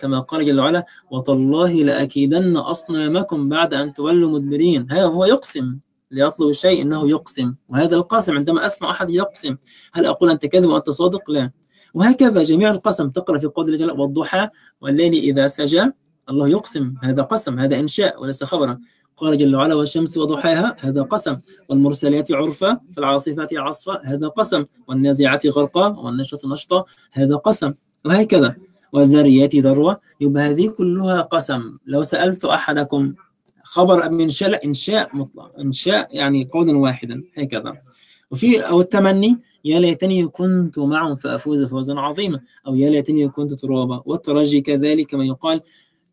كما قال جل وعلا وتالله لأكيدن أصنامكم بعد أن تولوا مدبرين، هذا هو يقسم، ليطلب شيء أنه يقسم، وهذا القسم عندما أسمع أحد يقسم هل أقول أنت كاذب وأنت صادق؟ لا. وهكذا جميع القسم، تقرأ في قول جل وعلا والضحى والليل إذا سجى، الله يقسم، هذا قسم، هذا إنشاء وليس خبرا. قال جل وعلا والشمس وضحاها، هذا قسم. والمرسلات عرفا، فالعاصفات عصفا، هذا قسم. والنازعات غرقا، والنشطة نشطا، هذا قسم، وهكذا. والذريات ذروة. يبقى هذه كلها قسم. لو سألت أحدكم خبر أم إنشاء؟ إنشاء مطلق، إنشاء يعني قولا واحدا، هكذا. وفي أو التمني يا ليتني كنت معهم فأفوز فوزا عظيما، أو يا ليتني كنت ترابا. والترجي كذلك، كما يقال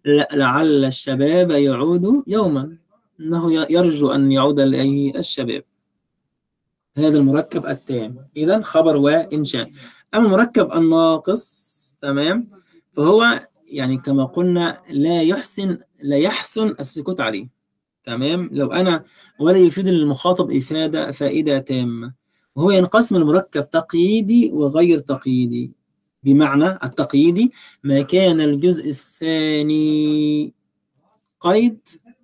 لعل الشباب يعود يوما، إنه يرجو أن يعود إليه الشباب. هذا المركب التام، إذا خبر وإنشاء. أما المركب الناقص، تمام، فهو يعني كما قلنا لا يحسن لا يحسن السكوت عليه، تمام، لو أنا ولا يفيد للمخاطب إفادة فائدة تامة. وهو ينقسم المركب تقييدي وغير تقييدي، بمعنى التقييدي ما كان الجزء الثاني قيد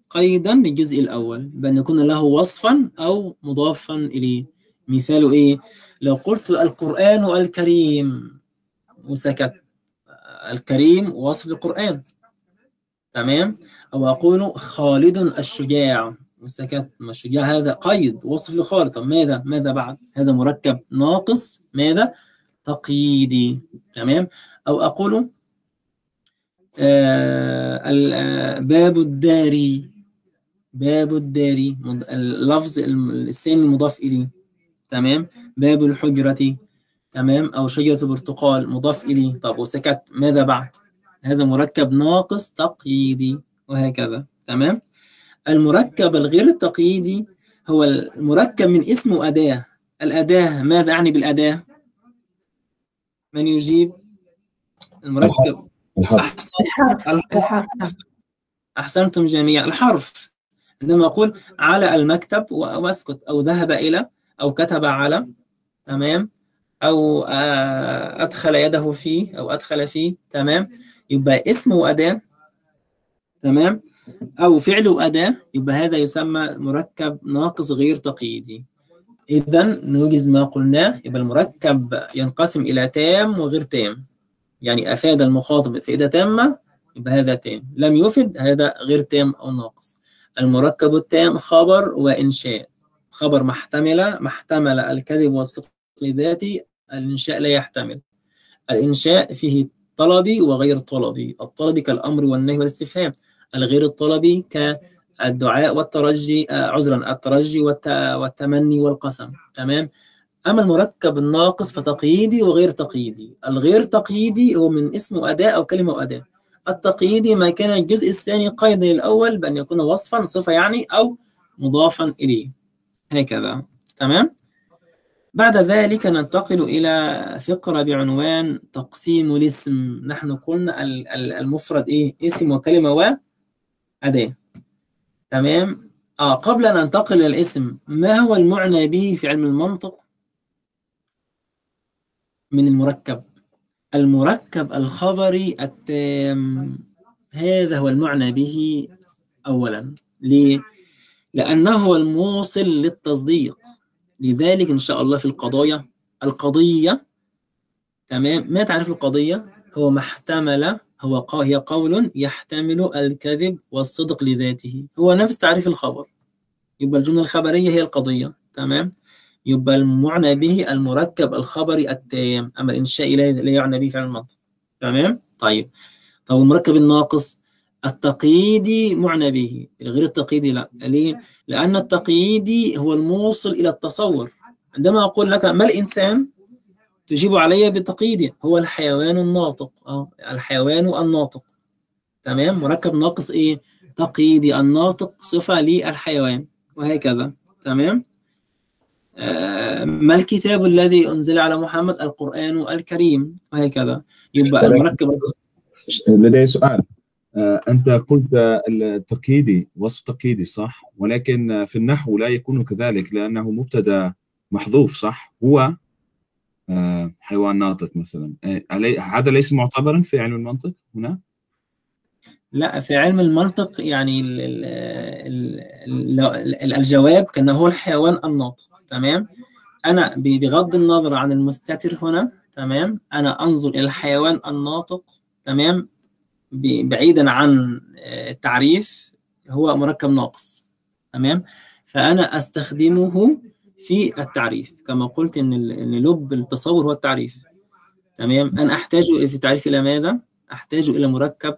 قيدا للجزء الأول، بأن يكون له وصفا أو مضافا إليه. مثاله إيه؟ لو قلت القرآن الكريم وسكت، الكريم وصف القرآن، تمام. أو أقول خالد الشجاع وسكت، الشجاع هذا قيد وصف لخالد، ماذا ماذا بعد؟ هذا مركب ناقص، ماذا؟ تقييدي، تمام. أو أقول آه باب الداري، باب الداري اللفظ الثاني المضاف إليه، تمام. باب الحجرة، تمام. أو شجرة البرتقال مضاف إليه، طب وسكت، ماذا بعد؟ هذا مركب ناقص تقييدي، وهكذا، تمام. المركب الغير التقييدي هو المركب من اسم وأداة. الأداة، ماذا أعني بالأداة؟ من يجيب؟ المركب الحرف. الحرف، أحسنتم جميعا، الحرف. عندما أقول على المكتب وأسكت، أو ذهب إلى، أو كتب على، تمام، أو أدخل يده فيه أو أدخل فيه، تمام. يبقى اسم وأداة، تمام، أو فعل وأداة. يبقى هذا يسمى مركب ناقص غير تقييدي. إذا نوجز ما قلناه. يبقى المركب ينقسم إلى تام وغير تام، يعني أفاد المخاطب فائدة تامة يبقى هذا تام. لم يفد هذا غير تام أو ناقص. المركب التام خبر وإنشاء. خبر محتملة، محتمل الكذب والصدق الذاتي، الإنشاء لا يحتمل. الإنشاء فيه طلبي وغير طلبي، الطلبي كالأمر والنهي والاستفهام، الغير الطلبي كالدعاء والترجي، عذرا الترجي والتمني والقسم، تمام؟ أما المركب الناقص فتقييدي وغير تقييدي، الغير تقييدي هو من اسم وأداة أو كلمة وأداة، التقييدي ما كان الجزء الثاني قيدا للأول بأن يكون وصفا صفة يعني أو مضافا إليه، هكذا، تمام؟ بعد ذلك ننتقل إلى فقرة بعنوان تقسيم الاسم. نحن قلنا المفرد إيه؟ اسم وكلمة وأداة، تمام؟ آه قبل أن ننتقل إلى الاسم، ما هو المعنى به في علم المنطق؟ من المركب، المركب الخبري التام، هذا هو المعنى به أولا. ليه؟ لأنه هو الموصل للتصديق، لذلك إن شاء الله في القضايا، القضية، تمام؟ ما تعرف القضية؟ هو ما احتمل، هو هي قول يحتمل الكذب والصدق لذاته، هو نفس تعريف الخبر، يبقى الجملة الخبرية هي القضية، تمام؟ يبقى المعنى به المركب الخبري التام، أما الإنشاء لا يعنى به فعل المنطق، تمام؟ طيب، طب المركب الناقص التقييدي معنى به، الغير التقييدي لا، ليه؟ لأن التقييدي هو الموصل إلى التصور، عندما أقول لك ما الإنسان؟ تجيب علي بتقييدي، هو الحيوان الناطق، أه الحيوان الناطق، تمام؟ مركب ناقص إيه؟ تقييدي، الناطق صفة للحيوان، وهكذا، تمام؟ ما الكتاب الذي أنزل على محمد؟ القرآن الكريم، وهكذا. يبقى المركب لدي سؤال، أنت قلت التقييدي وصف تقييدي صح، ولكن في النحو لا يكون كذلك لأنه مبتدأ محذوف صح، هو حيوان ناطق مثلا، هذا ليس معتبرا في علم المنطق هنا؟ لا، في علم المنطق يعني ال ال ال ال الجواب كان هو الحيوان الناطق، تمام؟ أنا بغض النظر عن المستتر هنا، تمام؟ أنا أنظر إلى الحيوان الناطق، تمام؟ بعيدا عن التعريف هو مركب ناقص، تمام؟ فأنا أستخدمه في التعريف، كما قلت إن لب التصور هو التعريف، تمام؟ أنا أحتاج في التعريف إلى ماذا؟ أحتاج إلى مركب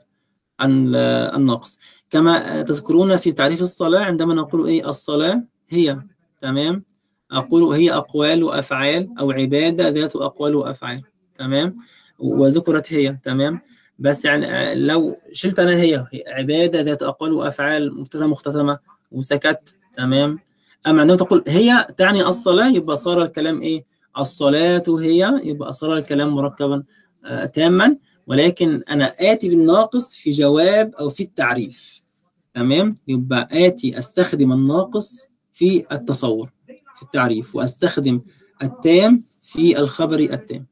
الناقص، كما تذكرون في تعريف الصلاة عندما نقول إيه الصلاة هي، تمام؟ أقول هي أقوال وأفعال أو عبادة ذات أقوال وأفعال، تمام؟ وذكرت هي، تمام؟ بس يعني لو شلت أنا هي عبادة ذات أقوال وأفعال مفتتحة مختتمة وسكت، تمام؟ أما عندما تقول هي تعني الصلاة يبقى صار الكلام إيه؟ الصلاة هي، يبقى صار الكلام مركبا آه تاما، ولكن أنا آتي بالناقص في جواب أو في التعريف، تمام؟ يبقى آتي أستخدم الناقص في التصور في التعريف، وأستخدم التام في الخبر التام،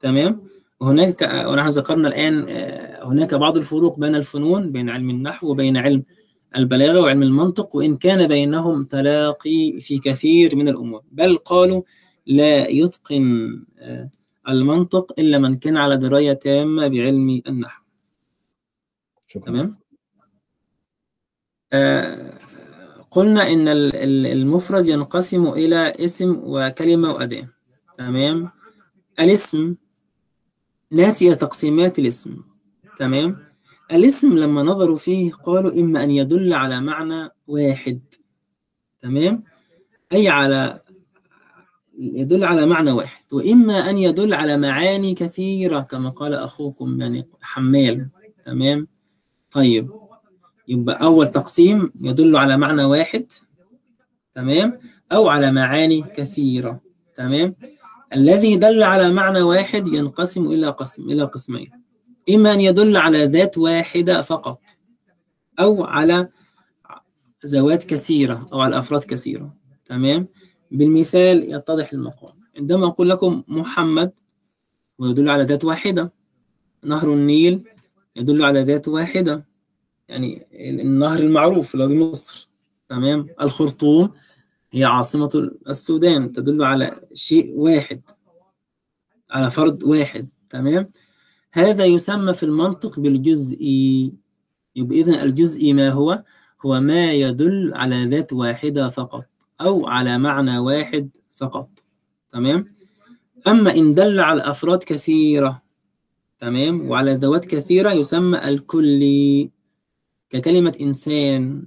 تمام؟ وهناك ونحن ذكرنا الآن هناك بعض الفروق بين الفنون، بين علم النحو وبين علم البلاغة وعلم المنطق، وإن كان بينهم تلاقي في كثير من الأمور، بل قالوا لا يتقن المنطق إلا من كان على دراية تامة بعلم النحو. شكرا. تمام؟ آه قلنا إن المفرد ينقسم إلى اسم وكلمة وأداة، تمام؟ الاسم نأتي إلى تقسيمات الاسم، تمام؟ الاسم لما نظروا فيه قالوا إما أن يدل على معنى واحد، تمام؟ أي على يدل على معنى واحد، وإما أن يدل على معاني كثيرة كما قال أخوكم يعني حمال، تمام؟ طيب، يبقى أول تقسيم يدل على معنى واحد، تمام؟ أو على معاني كثيرة، تمام؟ الذي دل على معنى واحد ينقسم إلى قسم إلى قسمين، إما أن يدل على ذات واحدة فقط، أو على ذوات كثيرة أو على أفراد كثيرة، تمام؟ بالمثال يتضح المقام، عندما أقول لكم محمد ويدل على ذات واحدة، نهر النيل يدل على ذات واحدة، يعني النهر المعروف اللي هو بمصر، تمام؟ الخرطوم هي عاصمة السودان، تدل على شيء واحد، على فرد واحد، تمام؟ هذا يسمى في المنطق بالجزئي. يبقى إذن الجزئي ما هو؟ هو ما يدل على ذات واحدة فقط أو على معنى واحد فقط، تمام؟ أما إن دل على أفراد كثيرة، تمام، وعلى ذوات كثيرة يسمى الكلي، ككلمة إنسان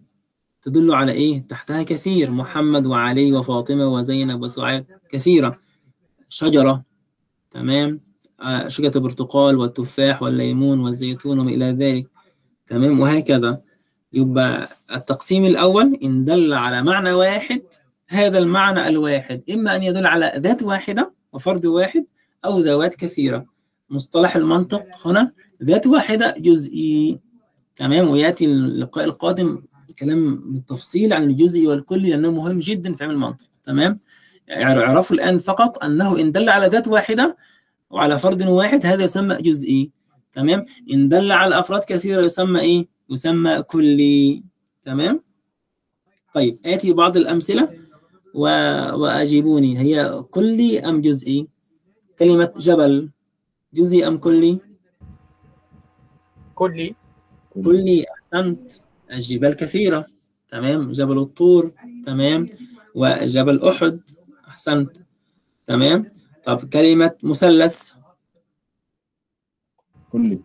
تدل على إيه؟ تحتها كثير، محمد وعلي وفاطمة وزينب وسعاد، كثيرة. شجرة، تمام، شجرة البرتقال والتفاح والليمون والزيتون وما إلى ذلك، تمام، وهكذا. يبقى التقسيم الأول إن دل على معنى واحد، هذا المعنى الواحد إما أن يدل على ذات واحدة وفرد واحد أو ذوات كثيرة. مصطلح المنطق هنا ذات واحدة جزئي، تمام، ويأتي اللقاء القادم كلام بالتفصيل عن الجزئي والكلي لأنه مهم جدا في علم المنطق، تمام. اعرفوا الآن فقط أنه إن دل على ذات واحدة وعلى فرد واحد هذا يسمى جزئي، تمام. إن دل على أفراد كثيرة يسمى إيه؟ يسمى كلي، تمام. طيب آتي بعض الأمثلة و... وأجيبوني، هي كلي أم جزئي؟ كلمة جبل جزئي أم كلي؟ كلي. كلي، أحسنت. الجبال كثيرة، تمام، جبل الطور، تمام، وجبل أحد، أحسنت، تمام. طب كلمة مثلث؟ كلي.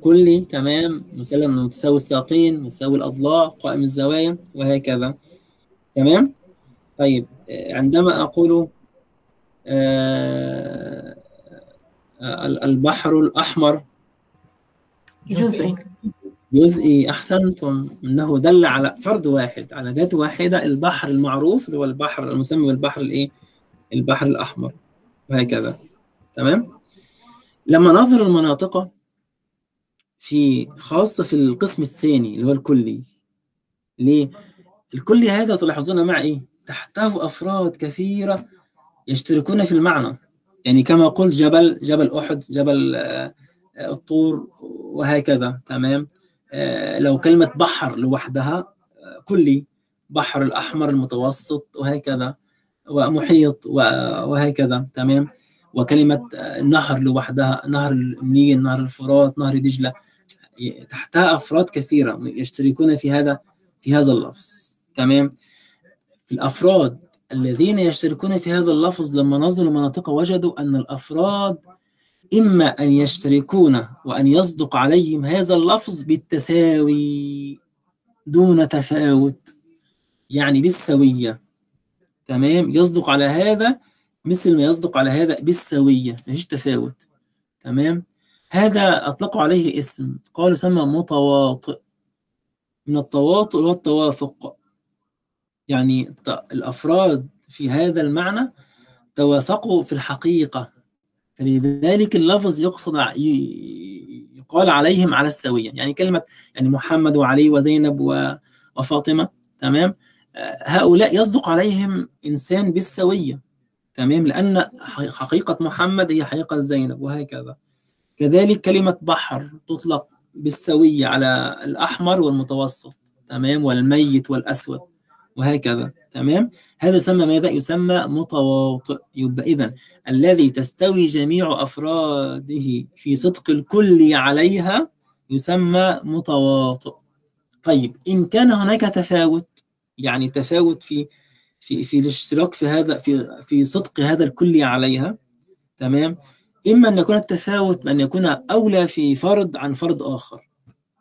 كلي، تمام، مثلث متساوي الساقين، متساوي الأضلاع، قائم الزوايا، وهكذا، تمام. طيب عندما أقول آه البحر الأحمر جزئي. جزئي، أحسنتم، أنه دل على فرد واحد، على ذات واحدة، البحر المعروف هو البحر المسمى بالبحر الإيه؟ البحر الأحمر، وهكذا، تمام. لما نظر المناطق في خاصة في القسم الثاني اللي هو الكلي، ليه؟ الكلي هذا تلاحظون مع إيه؟ تحته أفراد كثيرة يشتركون في المعنى، يعني كما قلت جبل، جبل أحد، جبل آآ آآ الطور، وهكذا، تمام. لو كلمة بحر لوحدها كلي، بحر الأحمر المتوسط، وهكذا، ومحيط، وهكذا، تمام. وكلمة نهر لوحدها، نهر النيل، نهر الفرات، نهر دجلة، تحتها أفراد كثيرة يشتركون في هذا في هذا اللفظ، تمام. الأفراد الذين يشتركون في هذا اللفظ لما نظروا المناطق وجدوا أن الأفراد إما أن يشتركون وأن يصدق عليهم هذا اللفظ بالتساوي دون تفاوت، يعني بالسوية، تمام، يصدق على هذا مثل ما يصدق على هذا بالسوية، مفيش تفاوت، تمام. هذا أطلقوا عليه اسم، قالوا سمى متواطئ، من التواطؤ والتوافق، يعني الأفراد في هذا المعنى توافقوا في الحقيقة، فلذلك اللفظ يقصد يقال عليهم على السوية، يعني كلمة يعني محمد وعلي وزينب وفاطمة، تمام، هؤلاء يصدق عليهم إنسان بالسوية، تمام، لأن حقيقة محمد هي حقيقة زينب، وهكذا. كذلك كلمة بحر تطلق بالسوية على الأحمر والمتوسط، تمام، والميت والأسود، وهكذا، تمام. هذا يسمى ماذا؟ يسمى متواطئ. يبقى إذن الذي تستوي جميع أفراده في صدق الكل عليها يسمى متواطئ. طيب إن كان هناك تفاوت، يعني تفاوت في في في الاشتراك في هذا في في صدق هذا الكل عليها، تمام، إما أن يكون التفاوت أن يكون أولى في فرد عن فرد آخر،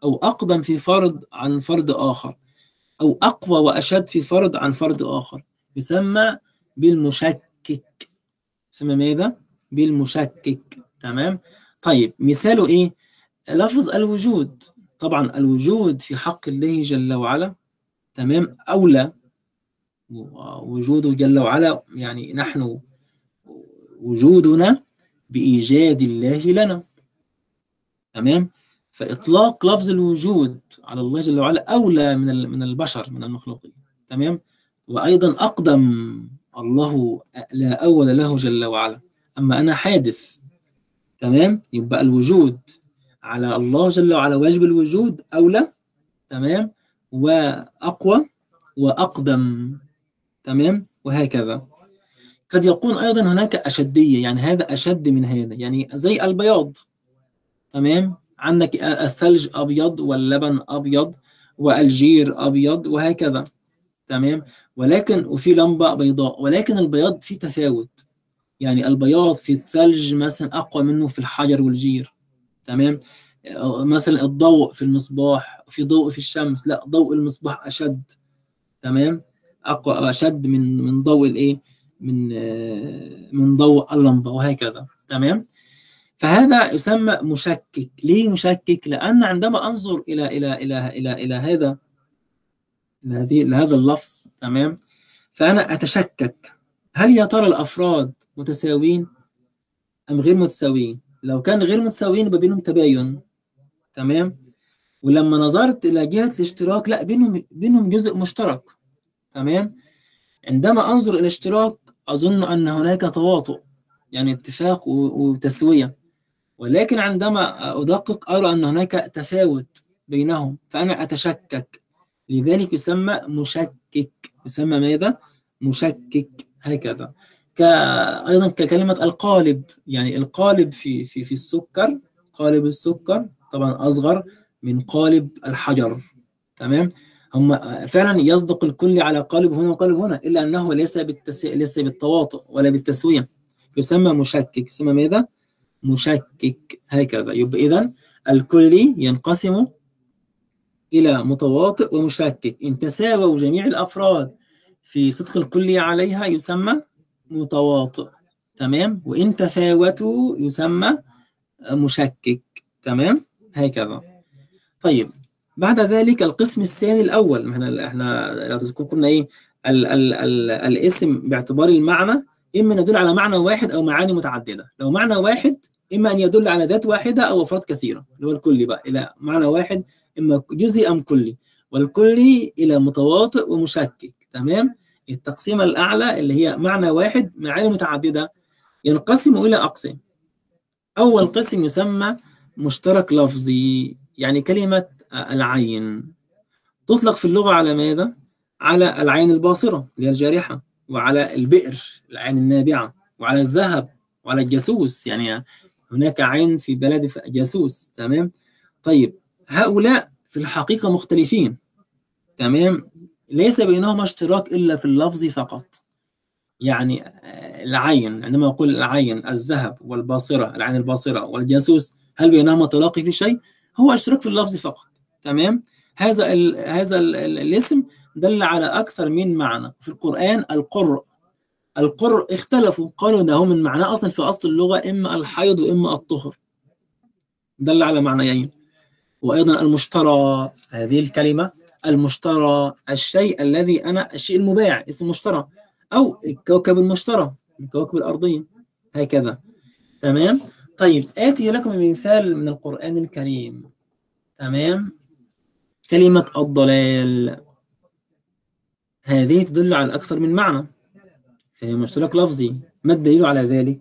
أو أقدم في فرد عن فرد آخر، أو أقوى وأشد في فرد عن فرد آخر، يسمى بالمشكك، يسمى ماذا؟ بالمشكك، تمام. طيب مثاله إيه؟ لفظ الوجود، طبعا الوجود في حق الله جل وعلا، تمام، أولى، وجوده جل وعلا، يعني نحن وجودنا بإيجاد الله لنا، تمام. فإطلاق لفظ الوجود على الله جل وعلا أولى من من البشر، من المخلوقين، تمام، وأيضا أقدم، الله لا أول له جل وعلا، أما أنا حادث، تمام. يبقى الوجود على الله جل وعلا واجب الوجود أولى، تمام، وأقوى وأقدم، تمام، وهكذا. قد يكون أيضا هناك أشدية، يعني هذا أشد من هذا، يعني زي البياض، تمام. عندك الثلج أبيض واللبن أبيض والجير أبيض وهكذا، تمام. ولكن وفي لمبة بيضاء، ولكن البياض فيه تفاوت، يعني البياض في الثلج مثلا أقوى منه في الحجر والجير، تمام. مثلا الضوء في المصباح، في ضوء في الشمس، لا ضوء المصباح أشد، تمام، أقوى أو أشد من من ضوء الإيه؟ من من ضوء اللمبة وهكذا، تمام. فهذا يسمى مشكك. ليه مشكك؟ لأن عندما أنظر إلى إلى إلى إلى إلى هذا لهذه لهذا اللفظ، تمام، فأنا أتشكك هل يا ترى الأفراد متساوين أم غير متساويين؟ لو كان غير متساويين يبقى بينهم تباين، تمام. ولما نظرت إلى جهة الاشتراك لا بينهم بينهم جزء مشترك، تمام. عندما أنظر إلى الاشتراك أظن أن هناك تواطؤ، يعني اتفاق وتسوية، ولكن عندما أدقق أرى أن هناك تفاوت بينهم، فأنا أتشكك، لذلك يسمى مشكك. يسمى ماذا؟ مشكك. هكذا أيضا ككلمة القالب، يعني القالب في في في السكر، قالب السكر طبعا أصغر من قالب الحجر، تمام. هم فعلا يصدق الكل على قالب هنا وقالب هنا، إلا أنه ليس بالتس... ليس بالتواطؤ ولا بالتسوية، يسمى مشكك. يسمى ماذا؟ مشكك. هكذا يبقى إذا الكلي ينقسم إلى متواطئ ومشكك. إن تساووا جميع الأفراد في صدق الكلية عليها يسمى متواطئ، تمام، وإن تفاوتوا يسمى مشكك، تمام، هكذا. طيب بعد ذلك القسم الثاني الأول، احنا احنا لو تذكروا قلنا إيه؟ ال ال ال الاسم باعتبار المعنى إما أن يدل على معنى واحد أو معاني متعددة. لو معنى واحد إما أن يدل على ذات واحدة أو أفراد كثيرة، اللي هو الكلي بقى إلى معنى واحد إما جزئي أم كلي، والكلي إلى متواطئ ومشكك، تمام. التقسيمة الأعلى اللي هي معنى واحد معاني متعددة ينقسم إلى أقسام. أول قسم يسمى مشترك لفظي، يعني كلمة العين تطلق في اللغة على ماذا؟ على العين الباصرة اللي هي الجارحة، وعلى البئر العين النابعة، وعلى الذهب، وعلى الجاسوس، يعني هناك عين في بلد جاسوس، تمام. طيب هؤلاء في الحقيقة مختلفين، تمام، ليس بينهما اشتراك إلا في اللفظ فقط. يعني العين عندما أقول العين الذهب والباصرة العين الباصرة والجاسوس هل بينهما تلاقي في شيء؟ هو اشتراك في اللفظ فقط، تمام. هذا ال هذا ال الاسم دل على أكثر من معنى في القرآن. القرء القرء اختلفوا، قالوا ده هو من معناه أصلا في أصل اللغة إما الحيض وإما الطهر، دل على معنيين. وأيضا المشترى، هذه الكلمة المشترى الشيء الذي أنا الشيء المباع اسمه مشترى، أو الكوكب المشترى الكواكب الأرضية، هكذا، تمام. طيب آتي لكم مثال من القرآن الكريم، تمام. كلمة الضلال هذه تدل على أكثر من معنى، فهي مشترك لفظي. ما الدليل على ذلك؟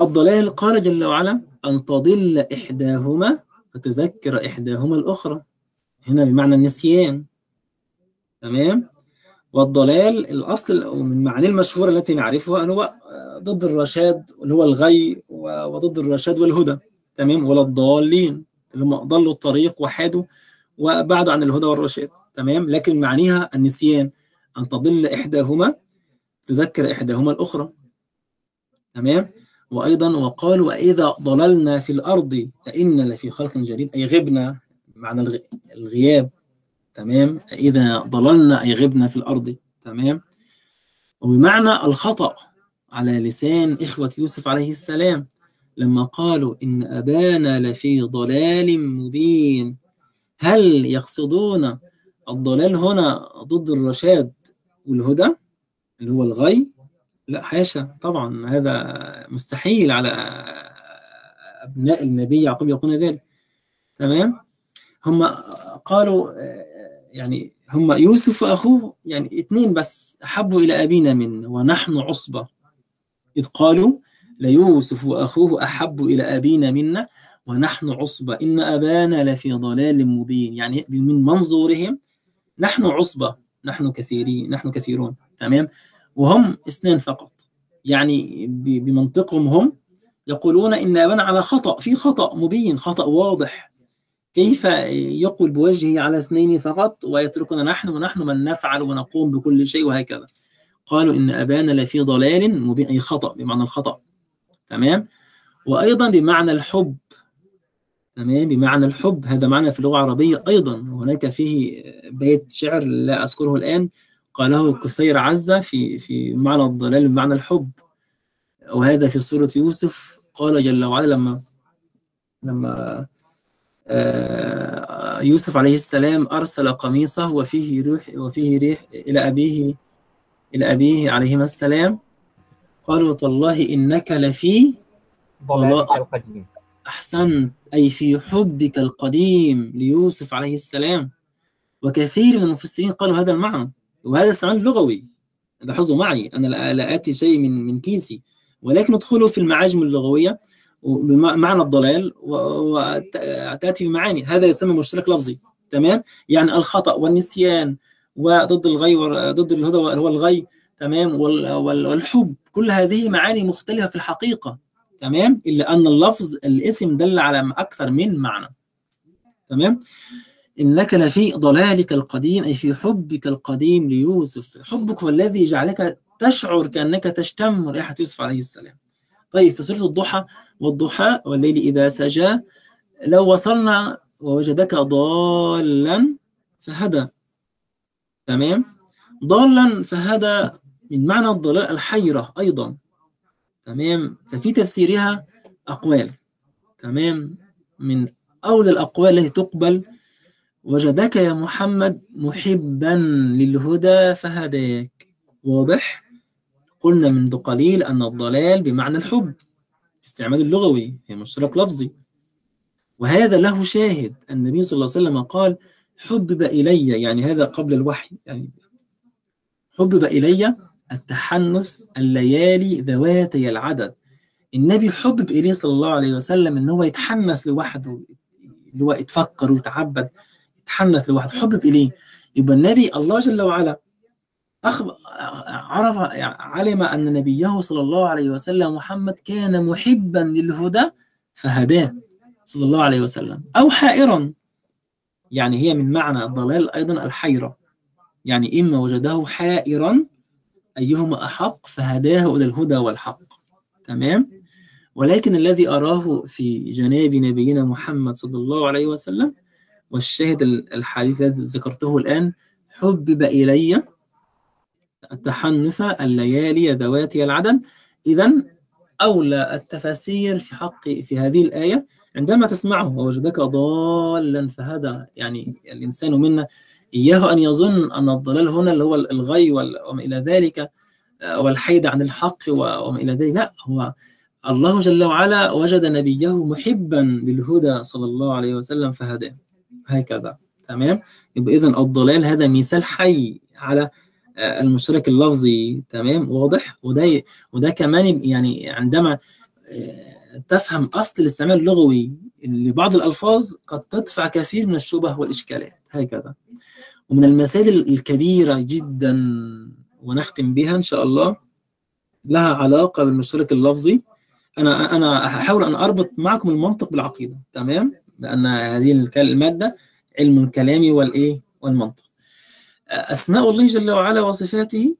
الضلال قال جل وعلا أن تضل إحداهما فتذكر إحداهما الأخرى، هنا بمعنى النسيان، تمام. والضلال الأصل ومن معاني المشهورة التي نعرفها أنه هو ضد الرشاد اللي هو الغي، وضد الرشاد والهدى، تمام، ولا الضالين اللي هم ضلوا الطريق وحادوا وبعدوا عن الهدى والرشاد، تمام. لكن معانيها النسيان، أن تضل إحداهما تذكر إحداهما الأخرى، تمام. وأيضا وقالوا وإذا ضللنا في الأرض فإنا لفي خلق جديد، أي غبنا، معنى الغياب، تمام. إذا ضللنا أي غبنا في الأرض، تمام. وبمعنى الخطأ على لسان إخوة يوسف عليه السلام لما قالوا إن أبانا لفي ضلال مبين. هل يقصدون الضلال هنا ضد الرشاد والهدى اللي هو الغي؟ لا حاشا، طبعا هذا مستحيل على أبناء النبي يعقوب يقولون ذلك، تمام. هم قالوا يعني هم يوسف وأخوه يعني اثنين بس أحبوا إلى أبينا من ونحن عصبة، إذ قالوا ليوسف وأخوه أحبوا إلى أبينا منا ونحن عصبة إن أبانا لفي ضلال مبين، يعني من منظورهم نحن عصبة، نحن كثيرين، نحن كثيرون، تمام، وهم اثنان فقط، يعني بمنطقهم هم يقولون إن أبانا على خطأ، في خطأ مبين، خطأ واضح، كيف يقول بوجهه على اثنين فقط ويتركنا نحن ونحن من نفعل ونقوم بكل شيء وهكذا. قالوا إن أبانا لفي ضلال مبين، أي خطأ بمعنى الخطأ، تمام؟ وأيضا بمعنى الحب، تمام، بمعنى الحب، هذا معنى في اللغة العربية أيضا. هناك فيه بيت شعر لا أذكره الآن قاله القسير عزة في في معنى الضلال بمعنى الحب، وهذا في سورة يوسف قال جل وعلا لما لما يوسف عليه السلام أرسل قميصه وفيه ريح وفيه ريح إلى أبيه إلى أبيه عليهما السلام، قالوا تالله إنك لفي ضلالك القديم. أحسنت، أي في حبك القديم ليوسف عليه السلام. وكثير من المفسرين قالوا هذا المعنى، وهذا استعمال لغوي، لاحظوا معي أنا لا آتي شيء من من كيسي، ولكن ادخلوا في المعاجم اللغوية بمعنى الضلال وتأتي بمعاني. هذا يسمى مشترك لفظي، تمام، يعني الخطأ والنسيان وضد الغي وضد الهدى هو الغي، تمام، والحب، كل هذه معاني مختلفة في الحقيقة، تمام، إلا أن اللفظ الاسم دل على أكثر من معنى، تمام. إنك لفي ضلالك القديم، أي في حبك القديم ليوسف، حبك هو الذي جعلك تشعر كأنك تشتم رائحة يوسف عليه السلام. طيب في سورة الضحى، والضحى والليل إذا سجى، لو وصلنا ووجدك ضالا فهدى، تمام، ضالا فهدى من معنى الضلال الحيرة أيضا، تمام. ففي تفسيرها أقوال، تمام، من أولى الأقوال التي تقبل وجدك يا محمد محبا للهدى فهداك، واضح؟ قلنا منذ قليل أن الضلال بمعنى الحب، استعمال اللغوي، هي مشترك لفظي، وهذا له شاهد. النبي صلى الله عليه وسلم قال حبب إلي، يعني هذا قبل الوحي، يعني حبب إلي التحنث الليالي ذواتي العدد. النبي حبب إليه صلى الله عليه وسلم إن هو يتحنث لوحده، اللي هو يتفكر ويتعبد، يتحنث لوحده، حبب إليه. يبقى النبي الله جل وعلا أخبر، عرف، علم أن نبيه صلى الله عليه وسلم محمد كان محبا للهدى فهداه صلى الله عليه وسلم، أو حائرا، يعني هي من معنى الضلال أيضا الحيرة، يعني إما وجده حائرا أيهما أحق فهداه إلى الهدى والحق، تمام. ولكن الذي أراه في جناب نبينا محمد صلى الله عليه وسلم، والشاهد الحديث الذي ذكرته الآن، حبب إلي التحنث الليالي ذواتي العدد. إذن أولى التفاسير في حق في هذه الآية عندما تسمعه ووجدك ضالا فهدى، يعني الإنسان منا إياه أن يظن أن الضلال هنا اللي هو الغي وما إلى ذلك والحيد عن الحق وما إلى ذلك، لا، هو الله جل وعلا وجد نبيه محبا للهدى صلى الله عليه وسلم فهداه، هكذا، تمام. يبقى إذن الضلال هذا مثال حي على المشترك اللفظي، تمام، واضح. وده وده كمان يعني عندما تفهم أصل الاستعمال اللغوي لبعض الألفاظ قد تدفع كثير من الشبه والإشكالات، هكذا. ومن المسائل الكبيرة جدا ونختم بها إن شاء الله لها علاقة بالمشترك اللفظي، أنا أنا أحاول أن أربط معكم المنطق بالعقيدة، تمام، لأن هذه المادة علم الكلام والإيه والمنطق. أسماء الله جل وعلا وصفاته،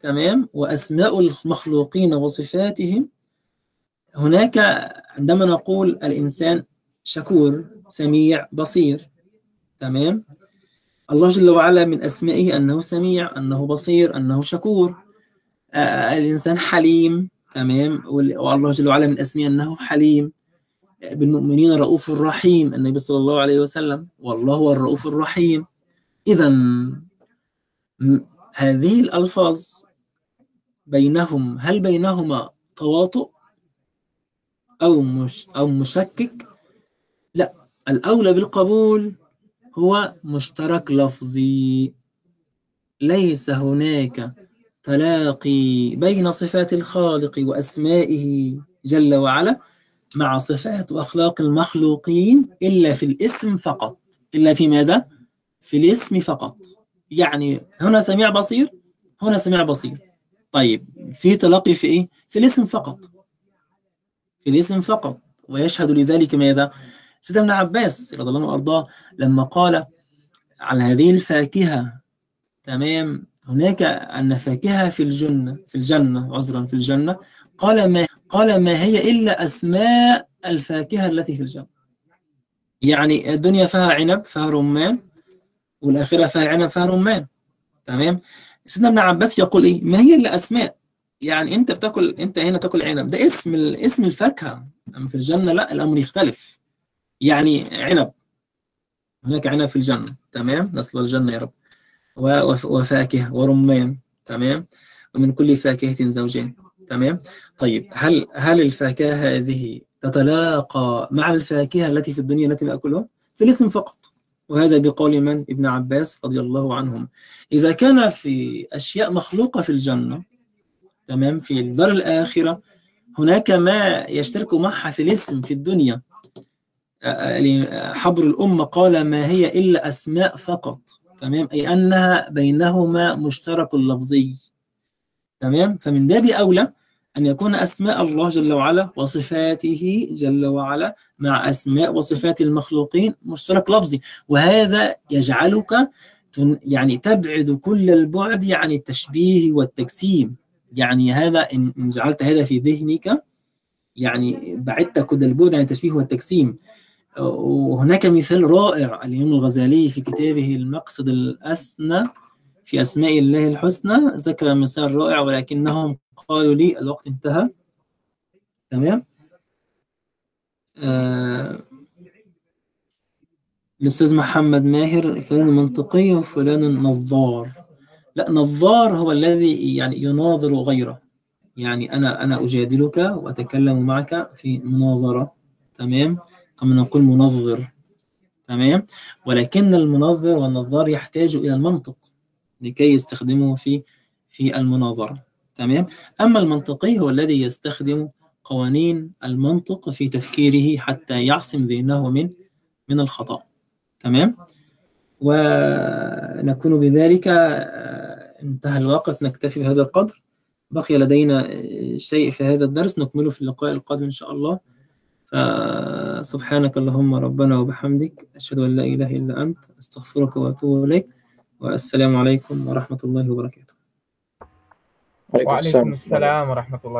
تمام، وأسماء المخلوقين وصفاتهم، هناك عندما نقول الإنسان شكور سميع بصير، تمام، الله جل وعلا من أسمائه أنه سميع، أنه بصير، أنه شكور. آه الإنسان حليم، تمام، والله جل وعلا من أسمائه أنه حليم. آه بالمؤمنين رؤوف رحيم، النبي صلى الله عليه وسلم، والله هو الرؤوف الرحيم. إذا هذه الألفاظ بينهم، هل بينهما تواطؤ أو مش أو مشكك؟ لا، الأولى بالقبول هو مشترك لفظي، ليس هناك تلاقي بين صفات الخالق وأسمائه جل وعلا مع صفات وأخلاق المخلوقين إلا في الاسم فقط، إلا في ماذا؟ في الاسم فقط، يعني هنا سميع بصير، هنا سميع بصير، طيب في تلاقي في إيه؟ في الاسم فقط، في الاسم فقط. ويشهد لذلك ماذا؟ سيدنا ابن عباس رضي الله عنه وارضاه لما قال عن هذه الفاكهة، تمام، هناك أن فاكهة في الجنة في الجنة عذرا في الجنة، قال ما قال ما هي إلا أسماء الفاكهة التي في الجنة. يعني الدنيا فيها عنب فيها رمان، والآخرة فيها عنب فيها رمان، تمام. سيدنا ابن عباس يقول إيه؟ ما هي إلا أسماء، يعني أنت بتاكل، أنت هنا تاكل عنب، ده اسم اسم الفاكهة، أما في الجنة لا، الأمر يختلف. يعني عنب، هناك عنب في الجنة، تمام، نصل الجنة يا رب، وفاكهة ورمان، تمام، ومن كل فاكهة زوجين، تمام. طيب هل هل الفاكهة هذه تتلاقى مع الفاكهة التي في الدنيا التي نأكلها؟ في الاسم فقط، وهذا بقول من؟ ابن عباس رضي الله عنهم. إذا كان في أشياء مخلوقة في الجنة، تمام، في الدار الآخرة هناك ما يشترك معها في الاسم في الدنيا. حبر الأمة قال ما هي إلا أسماء فقط، تمام، أي أنها بينهما مشترك لفظي، تمام. فمن باب أولى أن يكون أسماء الله جل وعلا وصفاته جل وعلا مع أسماء وصفات المخلوقين مشترك لفظي، وهذا يجعلك يعني تبعد كل البعد عن التشبيه والتجسيم. يعني هذا إن جعلت هذا في ذهنك يعني بعدت كل البعد عن التشبيه والتجسيم. وهناك مثال رائع الإمام الغزالي في كتابه المقصد الأسنى في أسماء الله الحسنى، ذكر مثال رائع، ولكنهم قالوا لي الوقت انتهى، تمام. آه الأستاذ محمد ماهر، فلان منطقي وفلان نظار. لا، نظار هو الذي يعني يناظر غيره، يعني أنا أنا أجادلك وأتكلم معك في مناظرة، تمام، كما نقول منظر، تمام. ولكن المنظر والنظار يحتاج إلى المنطق لكي يستخدمه في في المناظرة، تمام. أما المنطقي هو الذي يستخدم قوانين المنطق في تفكيره حتى يعصم ذهنه من من الخطأ، تمام. ونكون بذلك انتهى الوقت، نكتفي بهذا القدر، بقي لدينا شيء في هذا الدرس نكمله في اللقاء القادم إن شاء الله. فسبحانك اللهم ربنا وبحمدك، أشهد أن لا إله إلا أنت، أستغفرك وأتوب إليك، والسلام عليكم ورحمة الله وبركاته. وعليكم السلام ورحمة الله.